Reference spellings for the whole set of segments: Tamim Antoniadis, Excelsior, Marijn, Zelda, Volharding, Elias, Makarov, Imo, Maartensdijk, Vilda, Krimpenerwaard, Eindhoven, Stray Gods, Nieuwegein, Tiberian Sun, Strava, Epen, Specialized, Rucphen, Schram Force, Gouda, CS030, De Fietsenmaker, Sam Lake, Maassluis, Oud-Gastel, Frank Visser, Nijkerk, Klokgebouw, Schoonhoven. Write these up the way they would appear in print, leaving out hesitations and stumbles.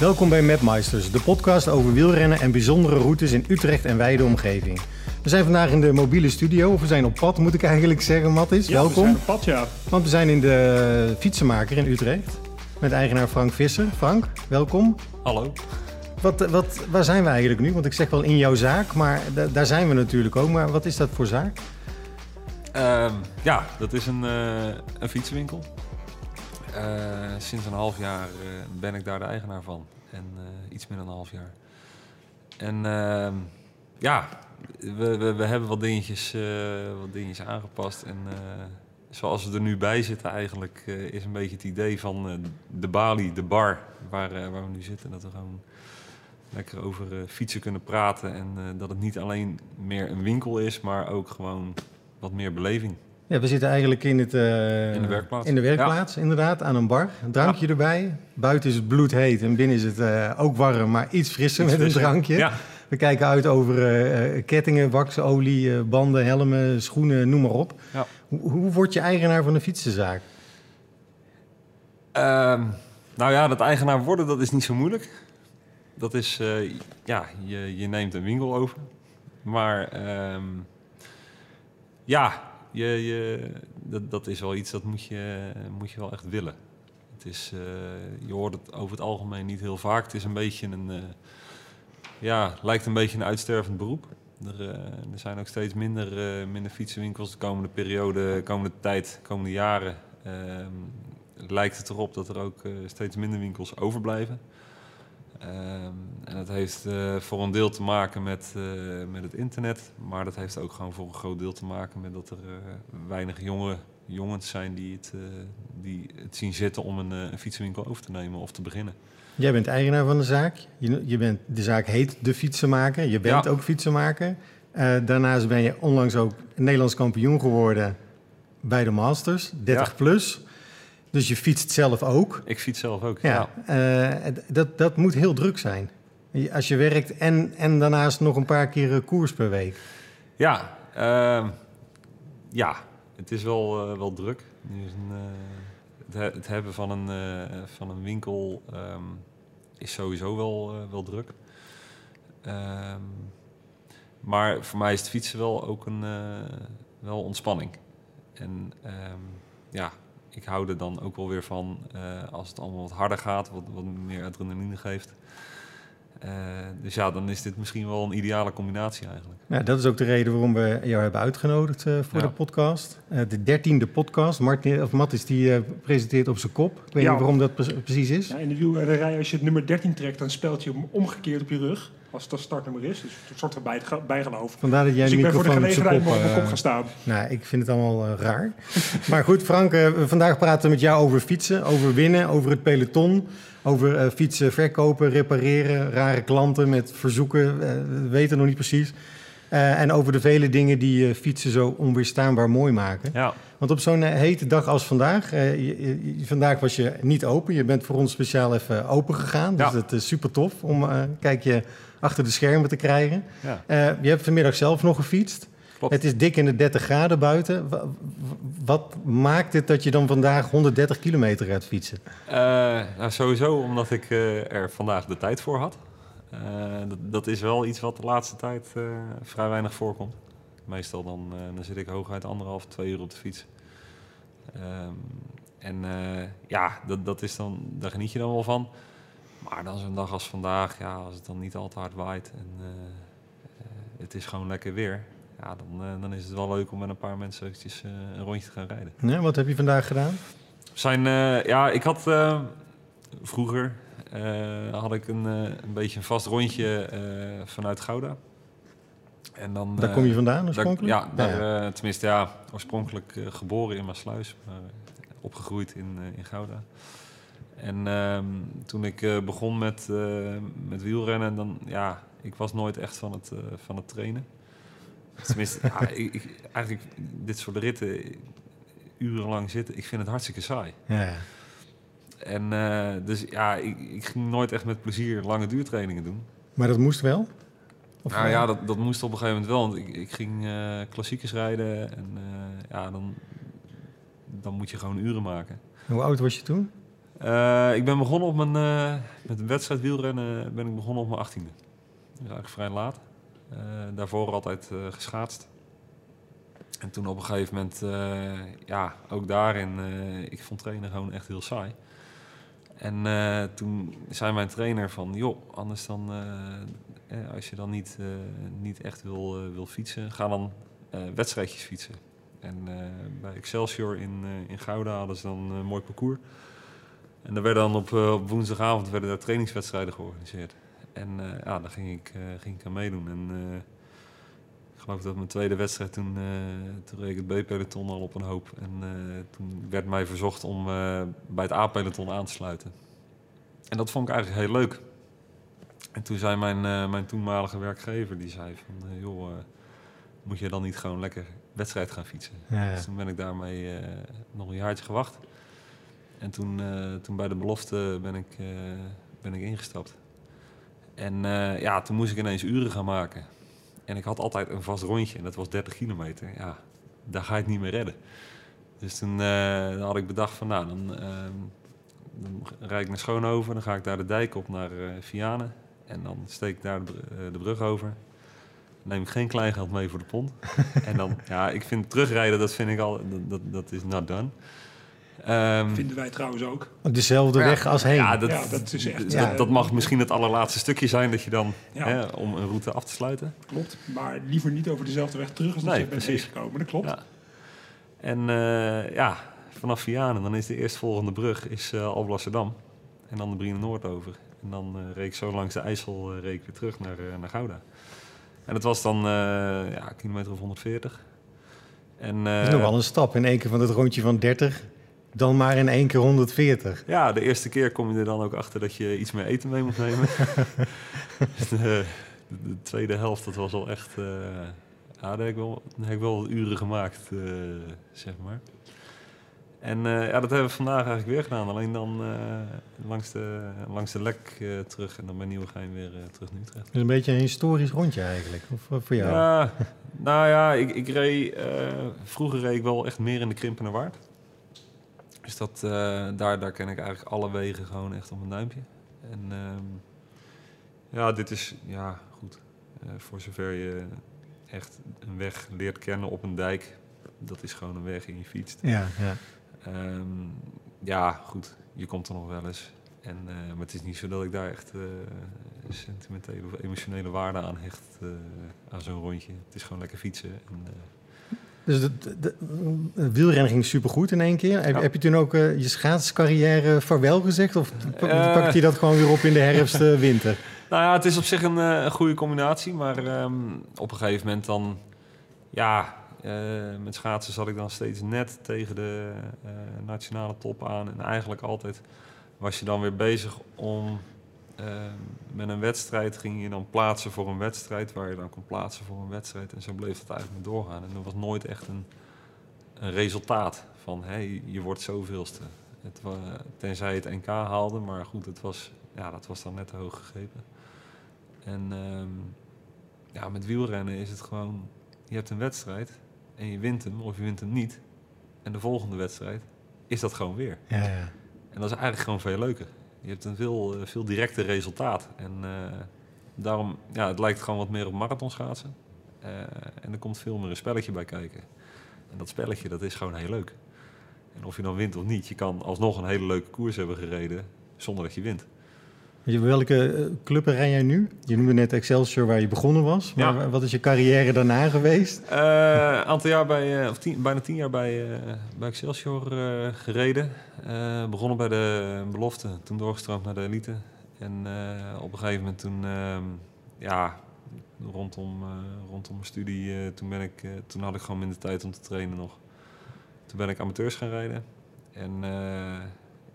Welkom bij Mapmeisters, de podcast over wielrennen en bijzondere routes in Utrecht en wijde omgeving. We zijn vandaag in de mobiele studio, of we zijn op pad moet ik eigenlijk zeggen, Mattis. Ja, welkom. We zijn op pad, ja. Want we zijn in de Fietsenmaker in Utrecht met eigenaar Frank Visser. Frank, welkom. Hallo. Waar zijn we eigenlijk nu? Want ik zeg wel in jouw zaak, maar daar zijn we natuurlijk ook. Maar wat is dat voor zaak? Ja, dat is een fietsenwinkel. Sinds een half jaar ben ik daar de eigenaar van. En iets meer dan een half jaar. En ja, we hebben wat dingetjes aangepast. En zoals we er nu bij zitten eigenlijk is een beetje het idee van de balie, de bar waar we nu zitten. Dat we gewoon lekker over fietsen kunnen praten. En dat het niet alleen meer een winkel is, maar ook gewoon wat meer beleving. Ja, we zitten eigenlijk in de werkplaats. In de werkplaats, ja. Inderdaad, aan een bar. Een drankje erbij. Buiten is het bloedheet en binnen is het ook warm, maar iets frisser met een drankje. Ja. We kijken uit over kettingen, waksolie, banden, helmen, schoenen, noem maar op. Ja. Hoe word je eigenaar van een fietsenzaak? Nou ja, dat eigenaar worden, dat is niet zo moeilijk. Dat is, je neemt een winkel over. Maar dat is wel iets dat moet je wel echt willen. Het is, je hoort het over het algemeen niet heel vaak. Het is een beetje lijkt een beetje een uitstervend beroep. Er zijn ook steeds minder fietsenwinkels de komende periode, komende tijd, komende jaren. Lijkt het erop dat er ook steeds minder winkels overblijven. En dat heeft voor een deel te maken met het internet, maar dat heeft ook gewoon voor een groot deel te maken met dat er weinig jongens zijn die het zien zitten om een fietsenwinkel over te nemen of te beginnen. Jij bent eigenaar van de zaak. De zaak heet De Fietsenmaker. Je bent ook fietsenmaker. Daarnaast ben je onlangs ook Nederlands kampioen geworden bij de Masters, 30+. Dus je fietst zelf ook? Ik fiets zelf ook, ja. Dat moet heel druk zijn. Als je werkt en daarnaast nog een paar keer koers per week. Ja, het is wel druk. Dus het hebben van een winkel is sowieso wel druk. Maar voor mij is het fietsen wel ook wel ontspanning. En ik hou er dan ook wel weer van als het allemaal wat harder gaat, wat meer adrenaline geeft. Dus ja, dan is dit misschien wel een ideale combinatie eigenlijk. Ja, dat is ook de reden waarom we jou hebben uitgenodigd voor de podcast. De 13e podcast. Mattis die presenteert op zijn kop. Ik weet niet waarom dat precies is. Ja, in de wielrennerij, als je het nummer 13 trekt, dan spelt je hem omgekeerd op je rug. Als dat startnummer is. Dus een soort van bijgeloof. Vandaar dat jij dus ik ben voor de gelegenheid op mijn kop gaan staan. Nou, ik vind het allemaal raar. Maar goed, Frank, vandaag praten we met jou over fietsen, over winnen, over het peloton. Over fietsen, verkopen, repareren, rare klanten met verzoeken. We weten nog niet precies. En over de vele dingen die fietsen zo onweerstaanbaar mooi maken. Ja. Want op zo'n hete dag als vandaag, vandaag was je niet open. Je bent voor ons speciaal even open gegaan. Dus dat is super tof om een kijkje achter de schermen te krijgen. Ja. Je hebt vanmiddag zelf nog gefietst. Klopt. Het is dik in de 30 graden buiten. Wat maakt het dat je dan vandaag 130 kilometer gaat fietsen? Sowieso omdat ik er vandaag de tijd voor had. Dat is wel iets wat de laatste tijd vrij weinig voorkomt. Meestal dan zit ik hooguit 1,5-2 uur op de fiets. Dat is dan, daar geniet je dan wel van. Maar dan zo'n dag als vandaag, ja, als het dan niet al te hard waait en het is gewoon lekker weer. Ja, dan is het wel leuk om met een paar mensen eventjes een rondje te gaan rijden. Ja, wat heb je vandaag gedaan? Ik had vroeger had ik een beetje een vast rondje vanuit Gouda. En dan, daar kom je vandaan oorspronkelijk? Oorspronkelijk geboren in Maassluis, maar opgegroeid in Gouda. En toen ik begon met wielrennen, ik was nooit echt van het trainen. Tenminste, eigenlijk dit soort ritten, urenlang zitten, ik vind het hartstikke saai. Ja. En ik ging nooit echt met plezier lange duurtrainingen doen. Maar dat moest wel? Dat moest op een gegeven moment wel. Want ik ging klassiekers rijden en dan moet je gewoon uren maken. Hoe oud was je toen? Ik ben begonnen op mijn, met een wedstrijd wielrennen ben ik begonnen op mijn 18e. Dus eigenlijk vrij laat. Daarvoor altijd geschaatst. En toen op een gegeven moment, ja, ook daarin, ik vond trainen gewoon echt heel saai. En toen zei mijn trainer van, joh, anders dan, als je dan niet echt wil fietsen, ga dan wedstrijdjes fietsen. En bij Excelsior in Gouda hadden ze dan een mooi parcours. En er werden dan op woensdagavond werden daar trainingswedstrijden georganiseerd. En ja, daar ging ik aan meedoen. En ik geloof dat mijn tweede wedstrijd, toen reed ik het B-peloton al op een hoop. En toen werd mij verzocht om bij het A-peloton aan te sluiten. En dat vond ik eigenlijk heel leuk. En toen zei mijn toenmalige werkgever, die zei van, joh, moet je dan niet gewoon lekker wedstrijd gaan fietsen? Ja. Dus toen ben ik daarmee nog een jaartje gewacht. En toen bij de belofte ben ik ingestapt. En ja, toen moest ik ineens uren gaan maken. En ik had altijd een vast rondje en dat was 30 kilometer. Ja, daar ga je het niet meer redden. Dus toen had ik bedacht van, nou, dan rijd ik naar Schoonhoven. Dan ga ik daar de dijk op naar Vianen. En dan steek ik daar de brug over. Dan neem ik geen kleingeld mee voor de pond. En dan, ja, ik vind terugrijden, dat vind ik al, dat is not done. Vinden wij trouwens ook. Dezelfde weg als heen. Ja, dat is echt. Ja. Dat mag misschien het allerlaatste stukje zijn dat je dan, hè, om een route af te sluiten. Klopt, maar liever niet over dezelfde weg terug als dat je bent gekomen. Dat klopt. Ja. En ja, vanaf Vianen, dan is de eerstvolgende brug Alblasserdam. En dan de Brienenoord Noord over. En dan reek ik zo langs de IJsselreek weer terug naar Gouda. En dat was dan ja, kilometer of 140. En, dat is nog wel een stap in één keer van het rondje van 30... Dan maar in één keer 140. Ja, de eerste keer kom je er dan ook achter dat je iets meer eten mee moet nemen. de tweede helft, dat was al echt... ja, daar heb ik wel uren gemaakt, zeg maar. En ja, dat hebben we vandaag eigenlijk weer gedaan. Alleen dan langs de lek terug en dan bij Nieuwegein weer terug naar Utrecht. Dus een beetje een historisch rondje eigenlijk, of voor jou? Ja, nou ja, ik reed... vroeger reed ik wel echt meer in de Krimpenerwaard. Dus dat, daar ken ik eigenlijk alle wegen gewoon echt op een duimpje. En ja, dit is, ja, goed. Voor zover je echt een weg leert kennen op een dijk, dat is gewoon een weg in je fietst. Ja, ja. Ja, goed, je komt er nog wel eens. En, maar het is niet zo dat ik daar echt sentimentele of emotionele waarde aan hecht aan zo'n rondje. Het is gewoon lekker fietsen. En, dus de wielrennen ging supergoed in één keer. Ja. Heb je toen ook je schaatscarrière vaarwel gezegd? Of pakte je dat gewoon weer op in de herfst, winter? Nou ja, het is op zich een goede combinatie. Maar op een gegeven moment dan... Ja, met schaatsen zat ik dan steeds net tegen de nationale top aan. En eigenlijk altijd was je dan weer bezig om... met een wedstrijd ging je dan plaatsen voor een wedstrijd... waar je dan kon plaatsen voor een wedstrijd. En zo bleef dat eigenlijk maar doorgaan. En er was nooit echt een resultaat van... Hey, je wordt zoveelste. Tenzij het NK haalde, maar goed, dat was dan net te hoog gegrepen. En ja, met wielrennen is het gewoon... je hebt een wedstrijd en je wint hem of je wint hem niet. En de volgende wedstrijd is dat gewoon weer. Ja, ja. En dat is eigenlijk gewoon veel leuker. Je hebt een veel directer resultaat. En daarom, ja, het lijkt gewoon wat meer op marathonschaatsen. En er komt veel meer een spelletje bij kijken. En dat spelletje, dat is gewoon heel leuk. En of je dan wint of niet, je kan alsnog een hele leuke koers hebben gereden zonder dat je wint. Welke club rij jij nu? Je noemde net Excelsior, waar je begonnen was. Maar ja. Wat is je carrière daarna geweest? Aantal jaar bijna 10 jaar bij Excelsior gereden. Begonnen bij de belofte, toen doorgestroomd naar de elite. En op een gegeven moment toen, ja, rondom mijn studie, toen had ik gewoon minder tijd om te trainen nog. Toen ben ik amateurs gaan rijden. En...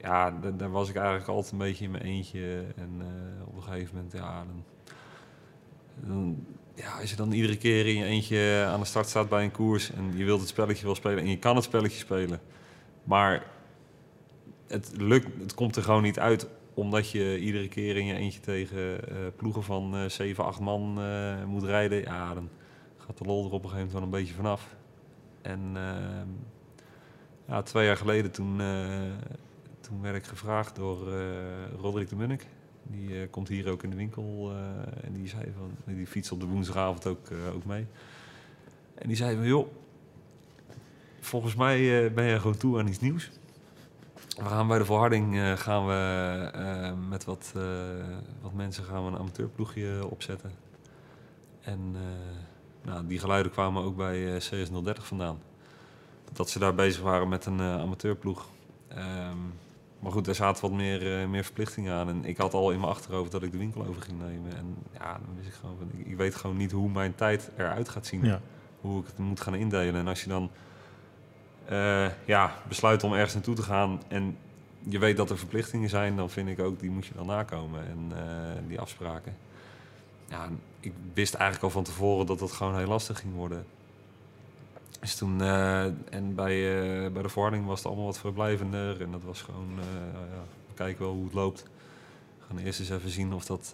ja, daar was ik eigenlijk altijd een beetje in mijn eentje. En op een gegeven moment, ja, dan, als je dan iedere keer in je eentje aan de start staat bij een koers... en je wilt het spelletje wel spelen en je kan het spelletje spelen... maar het komt er gewoon niet uit... omdat je iedere keer in je eentje tegen ploegen van 7-8 man moet rijden... ja, dan gaat de lol er op een gegeven moment wel een beetje vanaf. En ja, 2 jaar geleden toen... Toen werd ik gevraagd door Roderick de Munnik. Die komt hier ook in de winkel en die zei van, die fietst op de woensdagavond ook mee. En die zei van, joh, volgens mij ben je gewoon toe aan iets nieuws. We gaan bij de Volharding met wat mensen gaan we een amateurploegje opzetten. En nou, die geluiden kwamen ook bij CS030 vandaan. Dat ze daar bezig waren met een amateurploeg. Maar goed, daar zaten wat meer verplichtingen aan. En ik had al in mijn achterhoofd dat ik de winkel over ging nemen. En ja, dan wist ik gewoon, ik weet gewoon niet hoe mijn tijd eruit gaat zien. Ja. Hoe ik het moet gaan indelen. En als je dan besluit om ergens naartoe te gaan en je weet dat er verplichtingen zijn, dan vind ik ook, die moet je dan nakomen. En die afspraken. Ja, ik wist eigenlijk al van tevoren dat dat gewoon heel lastig ging worden. Dus toen, en bij de Volharding was het allemaal wat verblijvender. En dat was gewoon, we kijken wel hoe het loopt. We gaan eerst eens even zien of dat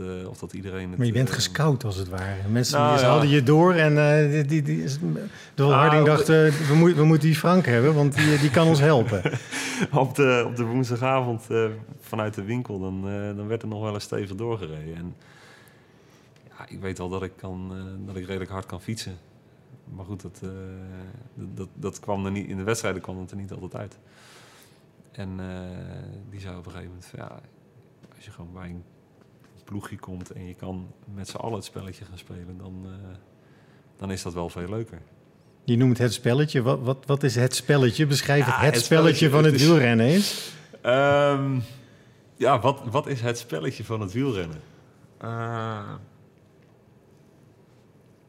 iedereen... Maar je bent gescout als het ware. Mensen hadden je door en de Volharding dacht, we moeten die Frank hebben, want die kan ons helpen. Op de woensdagavond vanuit de winkel, dan werd er nog wel eens stevig doorgereden. En, ja, ik weet al dat ik redelijk hard kan fietsen. Maar goed, dat kwam er niet, in de wedstrijden kwam dat er niet altijd uit. En die zei op een gegeven moment van, ja, als je gewoon bij een ploegje komt en je kan met z'n allen het spelletje gaan spelen, dan is dat wel veel leuker. Je noemt het spelletje. Wat is het spelletje? Beschrijf het spelletje van het wielrennen eens. Wat is het spelletje van het wielrennen?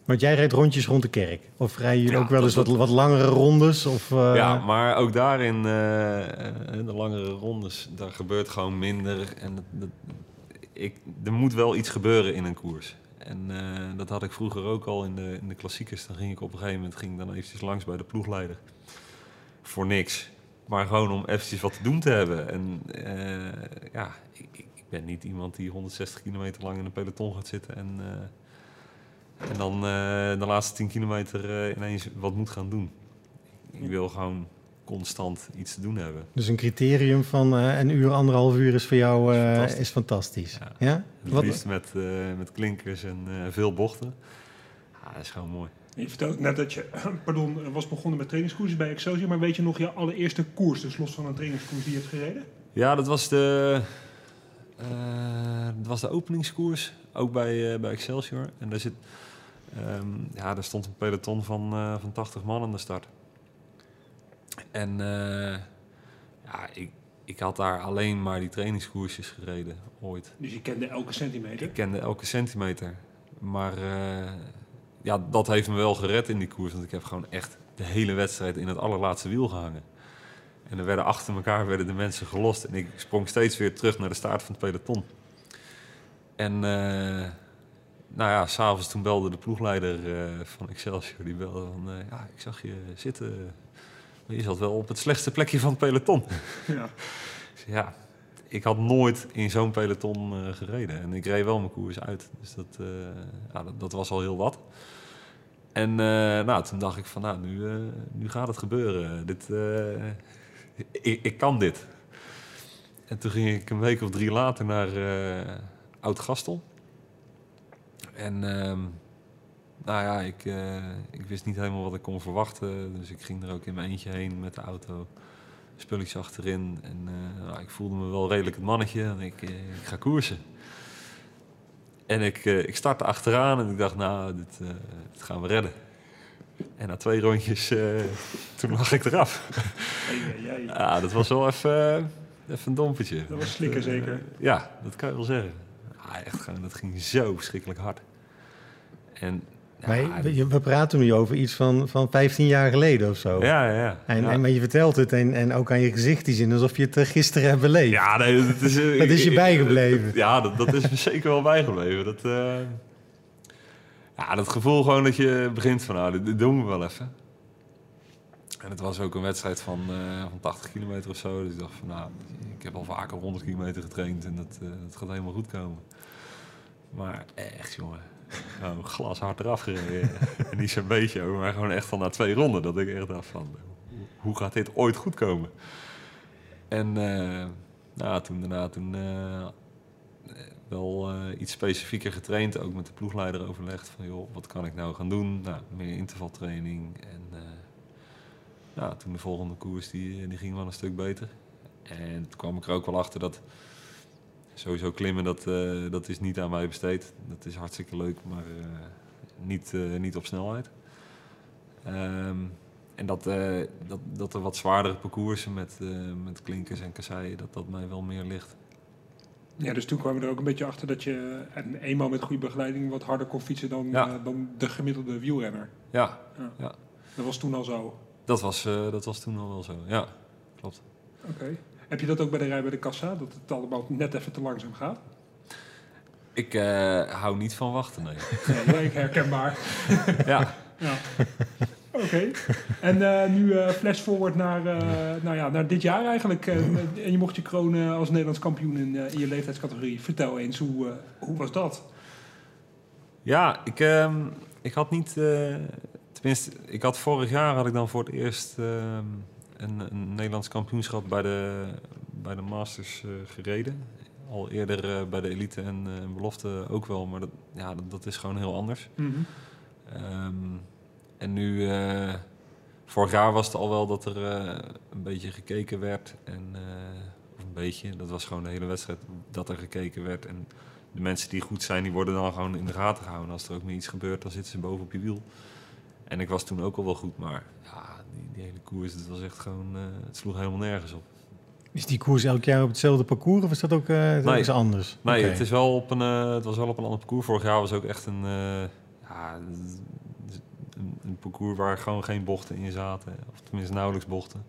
Want jij rijdt rondjes rond de kerk. Of rij je ook wel eens wat langere rondes? Of, Ja, maar ook daarin, de langere rondes, daar gebeurt gewoon minder. En er moet wel iets gebeuren in een koers. En dat had ik vroeger ook al in de klassiekers. Dan ging ik op een gegeven moment dan eventjes langs bij de ploegleider. Voor niks. Maar gewoon om eventjes wat te doen te hebben. En ik ben niet iemand die 160 kilometer lang in een peloton gaat zitten en dan de laatste 10 kilometer ineens wat moet gaan doen. Ik wil gewoon constant iets te doen hebben. Dus een criterium van een uur, anderhalf uur is voor jou is fantastisch. Ja. Ja? Het liefst met klinkers en veel bochten. Ja, dat is gewoon mooi. Je vertelde net dat je was begonnen met trainingskoersen bij Excelsior. Maar weet je nog je allereerste koers, dus los van een trainingskoers die je hebt gereden? Ja, dat was de openingskoers. Ook bij Excelsior. En daar stond een peloton van 80 man aan de start. En ik had daar alleen maar die trainingskoersjes gereden, ooit. Dus je kende elke centimeter? Ik kende elke centimeter. Maar dat heeft me wel gered in die koers. Want ik heb gewoon echt de hele wedstrijd in het allerlaatste wiel gehangen. En er werden achter elkaar de mensen gelost. En ik sprong steeds weer terug naar de start van het peloton. En s'avonds toen belde de ploegleider van Excelsior. Die belde van, ik zag je zitten. Maar je zat wel op het slechtste plekje van het peloton. Ja, ik had nooit in zo'n peloton gereden. En ik reed wel mijn koers uit. Dus dat was al heel wat. En toen dacht ik van, nu gaat het gebeuren. Ik kan dit. En toen ging ik een week of 3 later naar Oud-Gastel. En ik wist niet helemaal wat ik kon verwachten. Dus ik ging er ook in mijn eentje heen met de auto. Spulletjes achterin. En ik voelde me wel redelijk het mannetje. En ik ga koersen. En ik startte achteraan en ik dacht, dit gaan we redden. En na 2 rondjes, toen lag ik eraf. Ja, dat was wel even een dompertje. Dat was slikken zeker? Ja, dat kan je wel zeggen. Ja, echt, dat ging zo verschrikkelijk hard. En, we praten nu over iets van 15 jaar geleden of zo. Ja. Maar je vertelt het en ook aan je gezicht die zin alsof je het gisteren hebt beleefd. Ja, nee, dat is... dat is je bijgebleven. Dat is me zeker wel bijgebleven. Dat gevoel gewoon dat je begint van, dit doen we wel even. En het was ook een wedstrijd van 80 kilometer of zo. Dus ik dacht van, ik heb al vaker 100 kilometer getraind en dat gaat helemaal goed komen. Maar echt, jongen, glashard eraf gereden. En niet zo'n beetje, maar gewoon echt van na 2 ronden. Dat ik echt dacht van, hoe gaat dit ooit goed komen? En Nou, toen daarna wel iets specifieker getraind. Ook met de ploegleider overlegd van, joh, wat kan ik nou gaan doen? Nou, meer intervaltraining. En nou, toen de volgende koers, die ging wel een stuk beter. En toen kwam ik er ook wel achter dat sowieso klimmen, dat is niet aan mij besteed. Dat is hartstikke leuk, maar niet op snelheid. En dat de wat zwaardere parcoursen met klinkers en kasseien, dat mij wel meer ligt. Ja, dus toen kwamen we er ook een beetje achter dat je eenmaal met goede begeleiding wat harder kon fietsen dan de gemiddelde wielrenner. Ja. Dat was toen al zo? Dat was toen al wel zo, ja. Klopt. Oké. Heb je dat ook bij de rij bij de kassa, dat het allemaal net even te langzaam gaat? Ik hou niet van wachten, nee. Nee, ik herkenbaar. Ja. Oké. En nu flash forward naar dit jaar eigenlijk. En je mocht je kronen als Nederlands kampioen in je leeftijdscategorie. Vertel eens, hoe was dat? Ja, ik had niet... tenminste, vorig jaar had ik dan voor het eerst een Nederlands kampioenschap bij de Masters gereden. Al eerder bij de elite en belofte ook wel, maar dat is gewoon heel anders. Mm-hmm. En nu, vorig jaar was het al wel dat er een beetje gekeken werd. Of een beetje, dat was gewoon de hele wedstrijd dat er gekeken werd. En de mensen die goed zijn, die worden dan gewoon in de gaten gehouden. Als er ook niet iets gebeurt, dan zitten ze boven op je wiel. En ik was toen ook al wel goed, maar ja, die hele koers, dat was echt gewoon, het sloeg helemaal nergens op. Is die koers elk jaar op hetzelfde parcours of is dat ook iets anders? Nee, okay. Het is wel op het was wel op een ander parcours. Vorig jaar was ook echt een parcours waar gewoon geen bochten in zaten. Of tenminste nauwelijks bochten.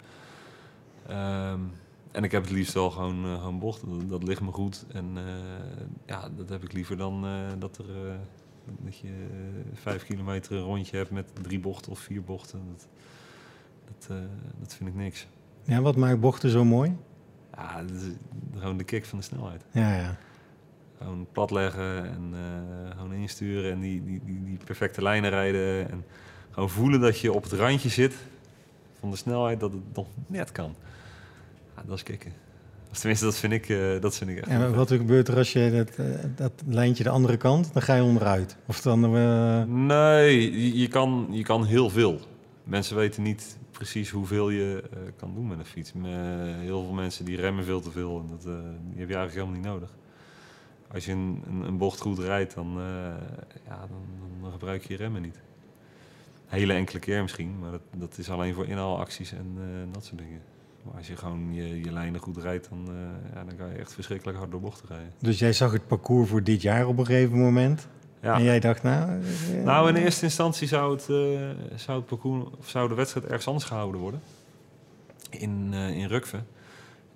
En ik heb het liefst wel gewoon bochten. Dat ligt me goed. En dat heb ik liever dan dat je 5 kilometer een rondje hebt met 3 bochten of 4 bochten. Dat vind ik niks. Ja, wat maakt bochten zo mooi? Ja, dat is gewoon de kick van de snelheid. Ja. Gewoon platleggen en gewoon insturen en die perfecte lijnen rijden. En gewoon voelen dat je op het randje zit van de snelheid, dat het nog net kan. Ja, dat is kicken. Tenminste, dat vind ik echt. En wat er gebeurt er als je dat lijntje de andere kant, dan ga je onderuit? Of dan... Nee, je kan heel veel. Mensen weten niet precies hoeveel je kan doen met een fiets. Heel veel mensen die remmen veel te veel en die heb je eigenlijk helemaal niet nodig. Als je een bocht goed rijdt, dan gebruik je remmen niet. Hele enkele keer misschien, maar dat is alleen voor inhaalacties en dat soort dingen. Maar als je gewoon je lijnen goed rijdt, dan kan je echt verschrikkelijk hard door bochten rijden. Dus jij zag het parcours voor dit jaar op een gegeven moment? Ja. En jij dacht, nou, in eerste instantie zou de wedstrijd ergens anders gehouden worden. In Rucphen.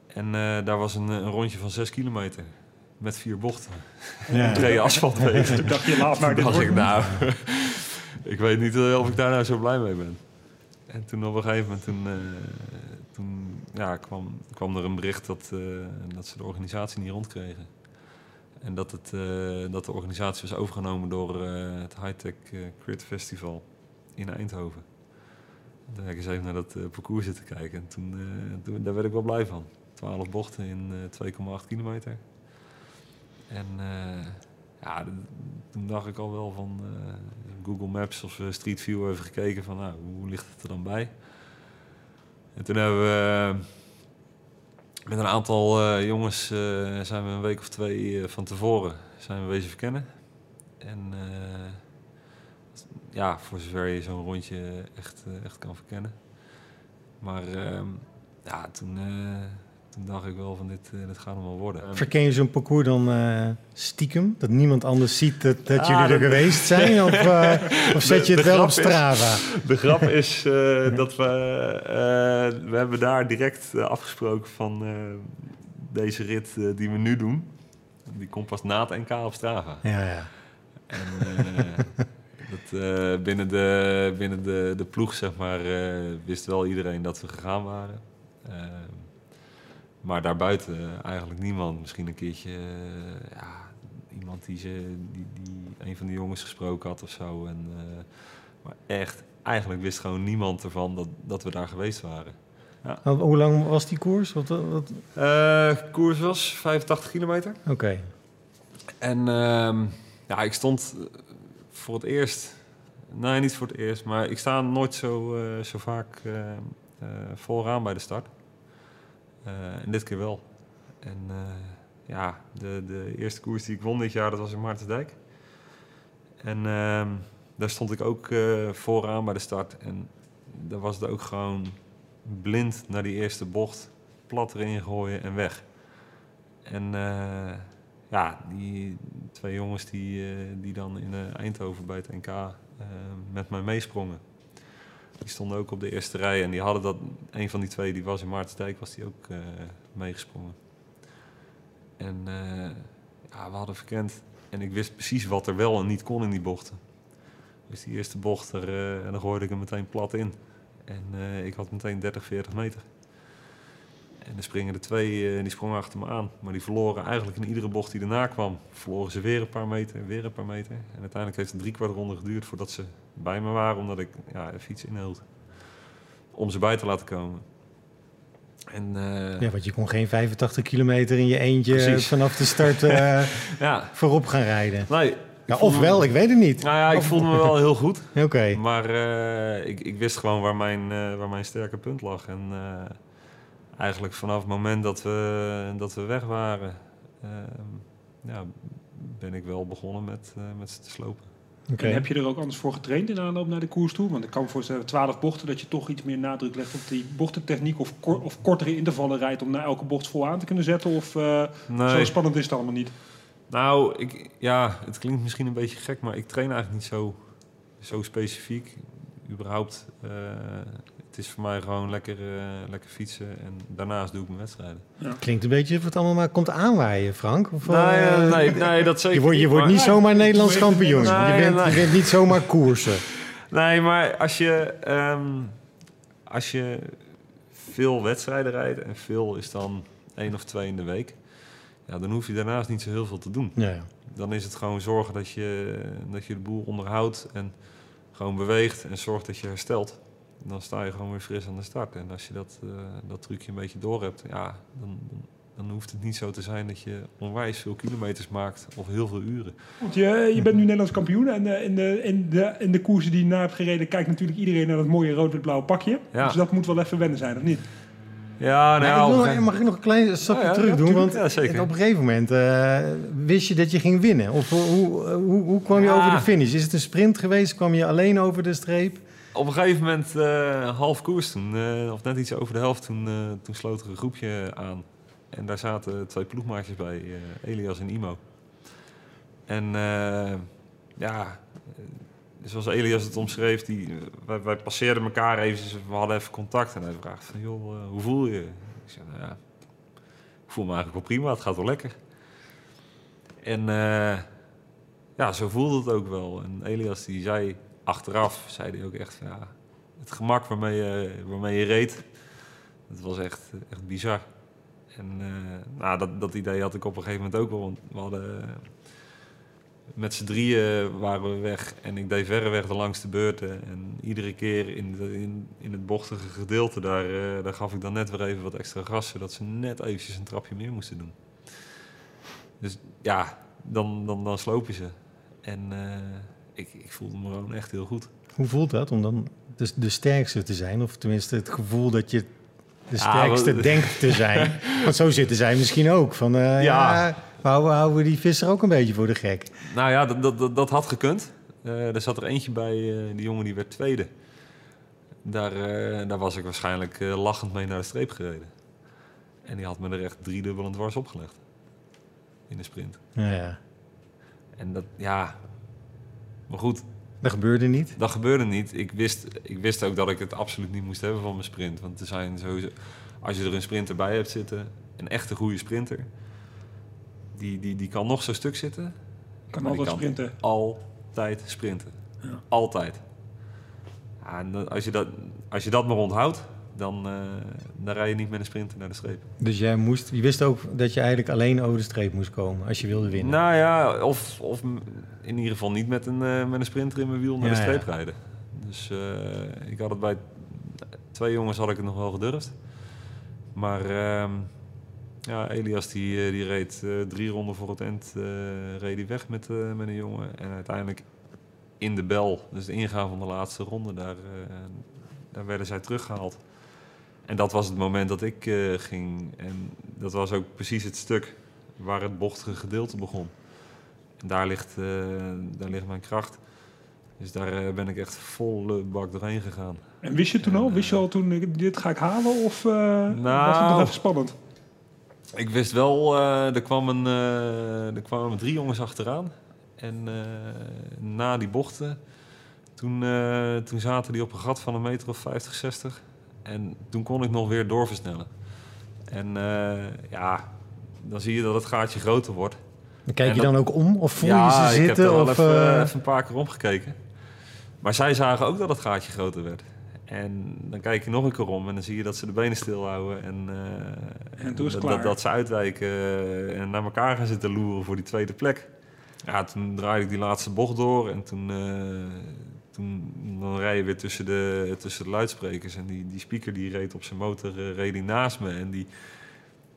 En daar was een rondje van 6 kilometer. Met 4 bochten. Ja. 2 asfaltwegen. Toen dacht je, laat maar dit wordt. Ik weet niet of ik daar nou zo blij mee ben. En toen op een gegeven moment, kwam er een bericht dat ze de organisatie niet rondkregen. En dat de organisatie was overgenomen door het Hightech Crit Festival in Eindhoven. Daar heb ik eens even naar dat parcours zitten kijken. En toen, daar werd ik wel blij van. 12 bochten in 2,8 kilometer. En toen dacht ik al wel van Google Maps of Street View even gekeken van hoe ligt het er dan bij. En toen hebben we... Met een aantal jongens zijn we een week of 2 van tevoren bezig verkennen. En voor zover je zo'n rondje echt kan verkennen. Maar toen dacht ik wel van dit gaat hem wel worden. Verken je zo'n parcours dan stiekem? Dat niemand anders ziet dat jullie er geweest zijn? Of zet je het wel op Strava? De grap is dat we hebben daar direct afgesproken van deze rit die we nu doen. Die komt pas na het NK op Strava. Ja. En, binnen de ploeg, zeg maar, wist wel iedereen dat we gegaan waren. Maar daarbuiten eigenlijk niemand. Misschien een keertje iemand die een van de jongens gesproken had of zo. En, maar echt, eigenlijk wist gewoon niemand ervan dat we daar geweest waren. Ja. Hoe lang was die koers? Koers was 85 kilometer. Oké. Okay. En ja, ik stond voor het eerst... Nee, niet voor het eerst, maar ik sta nooit zo vaak vooraan bij de start. En dit keer wel. En ja, de eerste koers die ik won dit jaar, dat was in Maartensdijk. En daar stond ik ook vooraan bij de start. En daar was het ook gewoon blind naar die eerste bocht, plat erin gooien en weg. En ja, die twee jongens die dan in Eindhoven bij het NK met mij meesprongen. Die stonden ook op de eerste rij en die hadden dat, een van die twee die was in Maartensdijk, was die ook meegesprongen. En ja, we hadden verkend en ik wist precies wat er wel en niet kon in die bochten. Dus die eerste bocht er, en dan gooide ik hem meteen plat in. En ik had meteen 30, 40 meter. En dan springen er twee, die sprongen achter me aan. Maar die verloren eigenlijk in iedere bocht die erna kwam. Verloren ze weer een paar meter, weer een paar meter. En uiteindelijk heeft het 3/4 ronde geduurd voordat ze bij me waren. Omdat ik ja, de fiets inhield. Om ze bij te laten komen. En, ja, want je kon geen 85 kilometer in je eentje vanaf de start ja, voorop gaan rijden. Nee. Ja, ofwel, ik weet het niet. Nou ja, ik voelde me wel heel goed. Oké. Okay. Maar ik wist gewoon waar mijn sterke punt lag. En eigenlijk vanaf het moment dat we weg waren, ja, ben ik wel begonnen met ze te slopen. Okay. En heb je er ook anders voor getraind in aanloop naar de koers toe? Want ik kan me voorstellen, 12 bochten, dat je toch iets meer nadruk legt op die bochtentechniek of kortere intervallen rijdt om na elke bocht vol aan te kunnen zetten? Of nee. Zo spannend is het allemaal niet? Nou, ja, het klinkt misschien een beetje gek, maar ik train eigenlijk niet zo specifiek. Überhaupt, het is voor mij gewoon lekker fietsen en daarnaast doe ik mijn wedstrijden. Ja. Klinkt een beetje of het allemaal maar komt aanwaaien, Frank. Of, nee, dat zeker. Je wordt niet zomaar Nederlands kampioen. Je bent niet zomaar koersen. Nee, maar als je veel wedstrijden rijdt en veel is dan 1 of 2 in de week... Ja, dan hoef je daarnaast niet zo heel veel te doen. Ja, ja. Dan is het gewoon zorgen dat je de boel onderhoudt en gewoon beweegt en zorgt dat je herstelt. En dan sta je gewoon weer fris aan de start. En als je dat trucje een beetje door hebt, ja, dan hoeft het niet zo te zijn dat je onwijs veel kilometers maakt of heel veel uren. Want je bent nu Nederlands kampioen en in de koersen die je na hebt gereden kijkt natuurlijk iedereen naar dat mooie rood-wit-blauwe pakje. Ja. Dus dat moet wel even wennen zijn, of niet? Ja, nou, mag ik nog een klein stapje terug doen? Want op een gegeven moment wist je dat je ging winnen. Of hoe kwam je over de finish? Is het een sprint geweest? Kwam je alleen over de streep? Op een gegeven moment, half koers toen, of net iets over de helft, toen sloot er een groepje aan. En daar zaten 2 ploegmaatjes bij, Elias en Imo. En ja, zoals Elias het omschreef, wij passeerden elkaar even, we hadden even contact en hij vraagt van, joh, hoe voel je? Ik zei, nou ja, ik voel me eigenlijk wel prima, het gaat wel lekker. En ja, zo voelde het ook wel. En Elias die zei achteraf, zei hij ook echt van, ja, het gemak waarmee je reed, dat was echt bizar. En nou, dat idee had ik op een gegeven moment ook wel, want we hadden... Met z'n drieën waren we weg en ik deed verreweg de langste beurten. En iedere keer in het bochtige gedeelte, daar gaf ik dan net weer even wat extra gas, zodat ze net eventjes een trapje meer moesten doen. Dus ja, dan sloop je ze. En ik voelde me gewoon echt heel goed. Hoe voelt dat om dan de sterkste te zijn? Of tenminste het gevoel dat je de sterkste denkt te zijn? Want zo zitten zij misschien ook. Van, houden we die Visser ook een beetje voor de gek? Nou ja, dat had gekund. Er zat er eentje bij, die jongen die werd tweede. Daar was ik waarschijnlijk lachend mee naar de streep gereden. En die had me er echt 3 dubbel en dwars opgelegd. In de sprint. Ja, ja. En dat, ja... Maar goed. Dat gebeurde niet? Dat gebeurde niet. Ik wist ook dat ik het absoluut niet moest hebben van mijn sprint. Want er zijn sowieso... Als je er een sprinter bij hebt zitten, een echte goede sprinter... Die kan nog zo stuk zitten. Kan altijd sprinten. Altijd sprinten. Ja. Altijd. Ja, en als je dat maar onthoudt, dan rij je niet met een sprinter naar de streep. Dus jij je wist ook dat je eigenlijk alleen over de streep moest komen als je wilde winnen? Nou ja, of in ieder geval niet met een sprinter in mijn wiel naar de streep rijden. Dus ik had het bij 2 jongens had ik het nog wel gedurfd. Maar ja, Elias die reed 3 ronden voor het eind reed die weg met een jongen. En uiteindelijk in de bel, dus de ingaan van de laatste ronde, daar werden zij teruggehaald. En dat was het moment dat ik ging. En dat was ook precies het stuk waar het bochtige gedeelte begon. En daar ligt mijn kracht. Dus daar ben ik echt volle bak doorheen gegaan. En wist je toen al? Wist je al toen, dit ga ik halen? Of was het nog even spannend? Ik wist wel, er kwamen 3 jongens achteraan. En na die bochten, toen zaten die op een gat van een meter of 50, 60. En toen kon ik nog weer doorversnellen. En ja, dan zie je dat het gaatje groter wordt. Dan kijk je dan ook om? Of voel je ze zitten? Ja, ik heb er wel even een paar keer omgekeken. Maar zij zagen ook dat het gaatje groter werd. En dan kijk je nog een keer om en dan zie je dat ze de benen stilhouden. En toen is het klaar. Dat ze uitwijken en naar elkaar gaan zitten loeren voor die tweede plek. Ja, toen draaide ik die laatste bocht door en toen dan rij je weer tussen de luidsprekers. En die speaker die reed op zijn motor, reed die naast me. En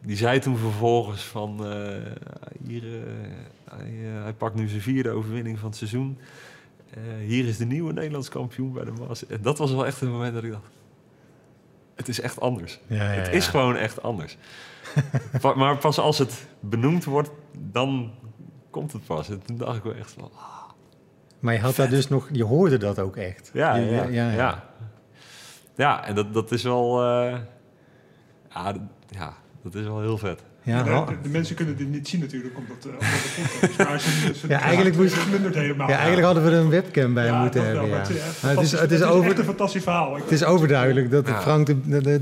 die zei toen vervolgens van, hij pakt nu zijn 4e overwinning van het seizoen. Hier is de nieuwe Nederlands kampioen bij de Maas. En dat was wel echt het moment dat ik dacht, het is echt anders. Ja. Het is gewoon echt anders. Maar pas als het benoemd wordt, dan komt het pas. En toen dacht ik wel echt van... Maar je had daar dus nog, je hoorde dat ook echt. Ja, en dat is wel... dat is wel heel vet. Ja, de mensen kunnen dit niet zien natuurlijk, omdat het is. Ja, eigenlijk hadden we er een webcam bij moeten hebben. Ja. Het is echt een fantastisch verhaal. Het is overduidelijk dat Frank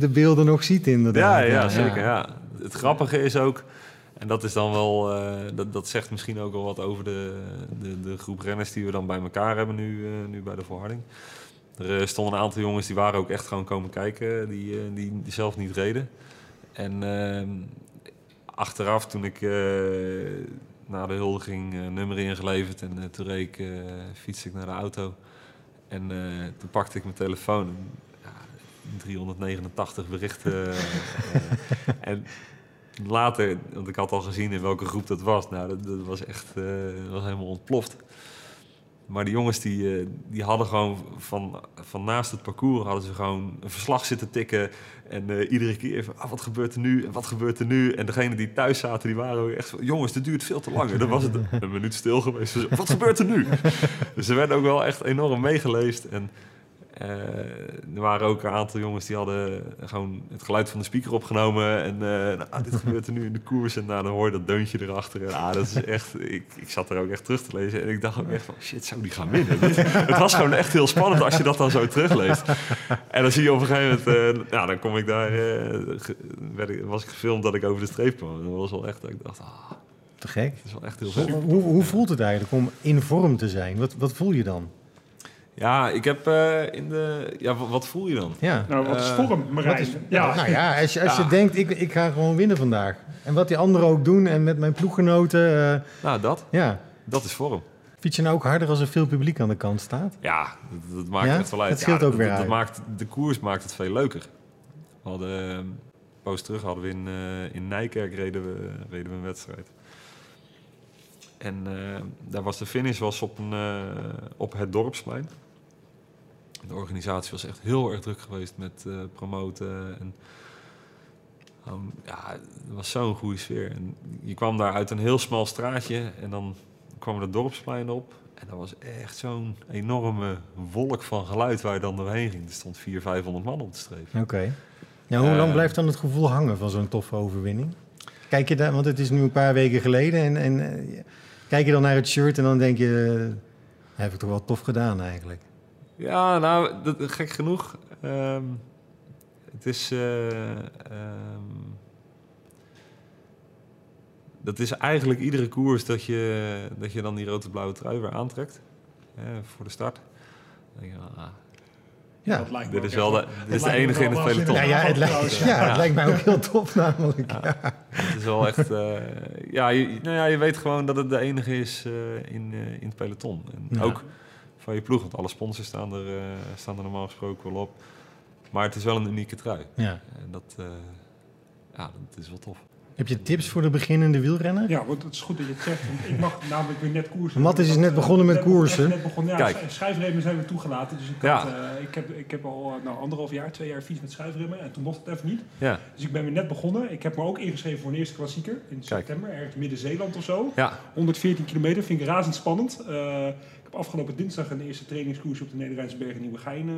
de beelden nog ziet inderdaad. Ja, zeker. Ja. Het grappige is ook, en dat is dan wel, dat zegt misschien ook wel wat over de groep renners die we dan bij elkaar hebben nu bij de Volharding. Er stonden een aantal jongens die waren ook echt gewoon komen kijken, die zelf niet reden. En achteraf, toen ik na de huldiging nummer ingeleverd en toen reed ik, fietste ik naar de auto. En toen pakte ik mijn telefoon. 389 berichten. En later, want ik had al gezien in welke groep dat was. Nou, dat was echt was helemaal ontploft. Maar die jongens die hadden gewoon van naast het parcours hadden ze gewoon een verslag zitten tikken. En iedere keer van, wat gebeurt er nu? En wat gebeurt er nu? En degenen die thuis zaten, die waren ook echt van, jongens, dit duurt veel te lang. En dan was het een minuut stil geweest. Dus, wat gebeurt er nu? Dus ze werden ook wel echt enorm meegeleefd. En er waren ook een aantal jongens die hadden gewoon het geluid van de speaker opgenomen. En dit gebeurt er nu in de koers. En dan hoor je dat deuntje erachter. En dat is echt... Ik zat er ook echt terug te lezen. En ik dacht ook echt van, shit, zou die gaan winnen? Het was gewoon echt heel spannend als je dat dan zo terugleest. En dan zie je op een gegeven moment... dan kom ik daar... was ik gefilmd dat ik over de streep kwam. Dat was wel echt... Ik dacht... Te gek. Dat is wel echt heel super. Hoe voelt het eigenlijk om in vorm te zijn? Wat voel je dan? Ja, ik heb wat voel je dan? Ja. Nou, wat is vorm, Marijn? Als je denkt, ik ga gewoon winnen vandaag. En wat die anderen ook doen en met mijn ploeggenoten... dat. Ja. Dat is vorm. Fiets je nou ook harder als er veel publiek aan de kant staat? Ja, dat maakt echt wel uit. Het scheelt ook weer uit. De koers maakt het veel leuker. We hadden, een poos terug hadden we in Nijkerk reden we een wedstrijd. En daar was de finish op het dorpsplein. De organisatie was echt heel erg druk geweest met promoten. En, het was zo'n goede sfeer. En je kwam daar uit een heel smal straatje en dan kwam het dorpsplein op. En dat was echt zo'n enorme wolk van geluid waar je dan doorheen ging. Er stond 400-500 man op de streep. Oké. Nou, hoe lang blijft dan het gevoel hangen van zo'n toffe overwinning? Kijk je daar, want het is nu een paar weken geleden. En kijk je dan naar het shirt en dan denk je... heb ik toch wel tof gedaan eigenlijk. Ja, nou, gek genoeg. Het is... dat is eigenlijk iedere koers dat je dan die rood-blauwe trui weer aantrekt. Voor de start. Dan denk je, ja, dit is wel de enige in het peloton. Het lijkt mij ook heel tof namelijk. Ja. Het is wel echt... je weet gewoon dat het de enige is in het peloton. En ook van je ploeg, want alle sponsors staan er normaal gesproken wel op. Maar het is wel een unieke trui. Ja. En dat, ja, dat is wel tof. Heb je tips voor de beginnende wielrenner? Ja, want het is goed dat je het zegt. Want ik mag namelijk weer net koersen. Mattis is net begonnen met koersen. Ja, schijfremmen zijn we toegelaten. Dus ik heb al anderhalf jaar, 2 jaar fiets met schijfremmen. En toen mocht het even niet. Ja. Dus ik ben weer net begonnen. Ik heb me ook ingeschreven voor een eerste klassieker. In september, ergens Midden-Zeeland of zo. Ja. 114 kilometer, vind ik razendspannend. Ik heb afgelopen dinsdag een eerste trainingskoers op de Nederrijnse bergen Nieuwegein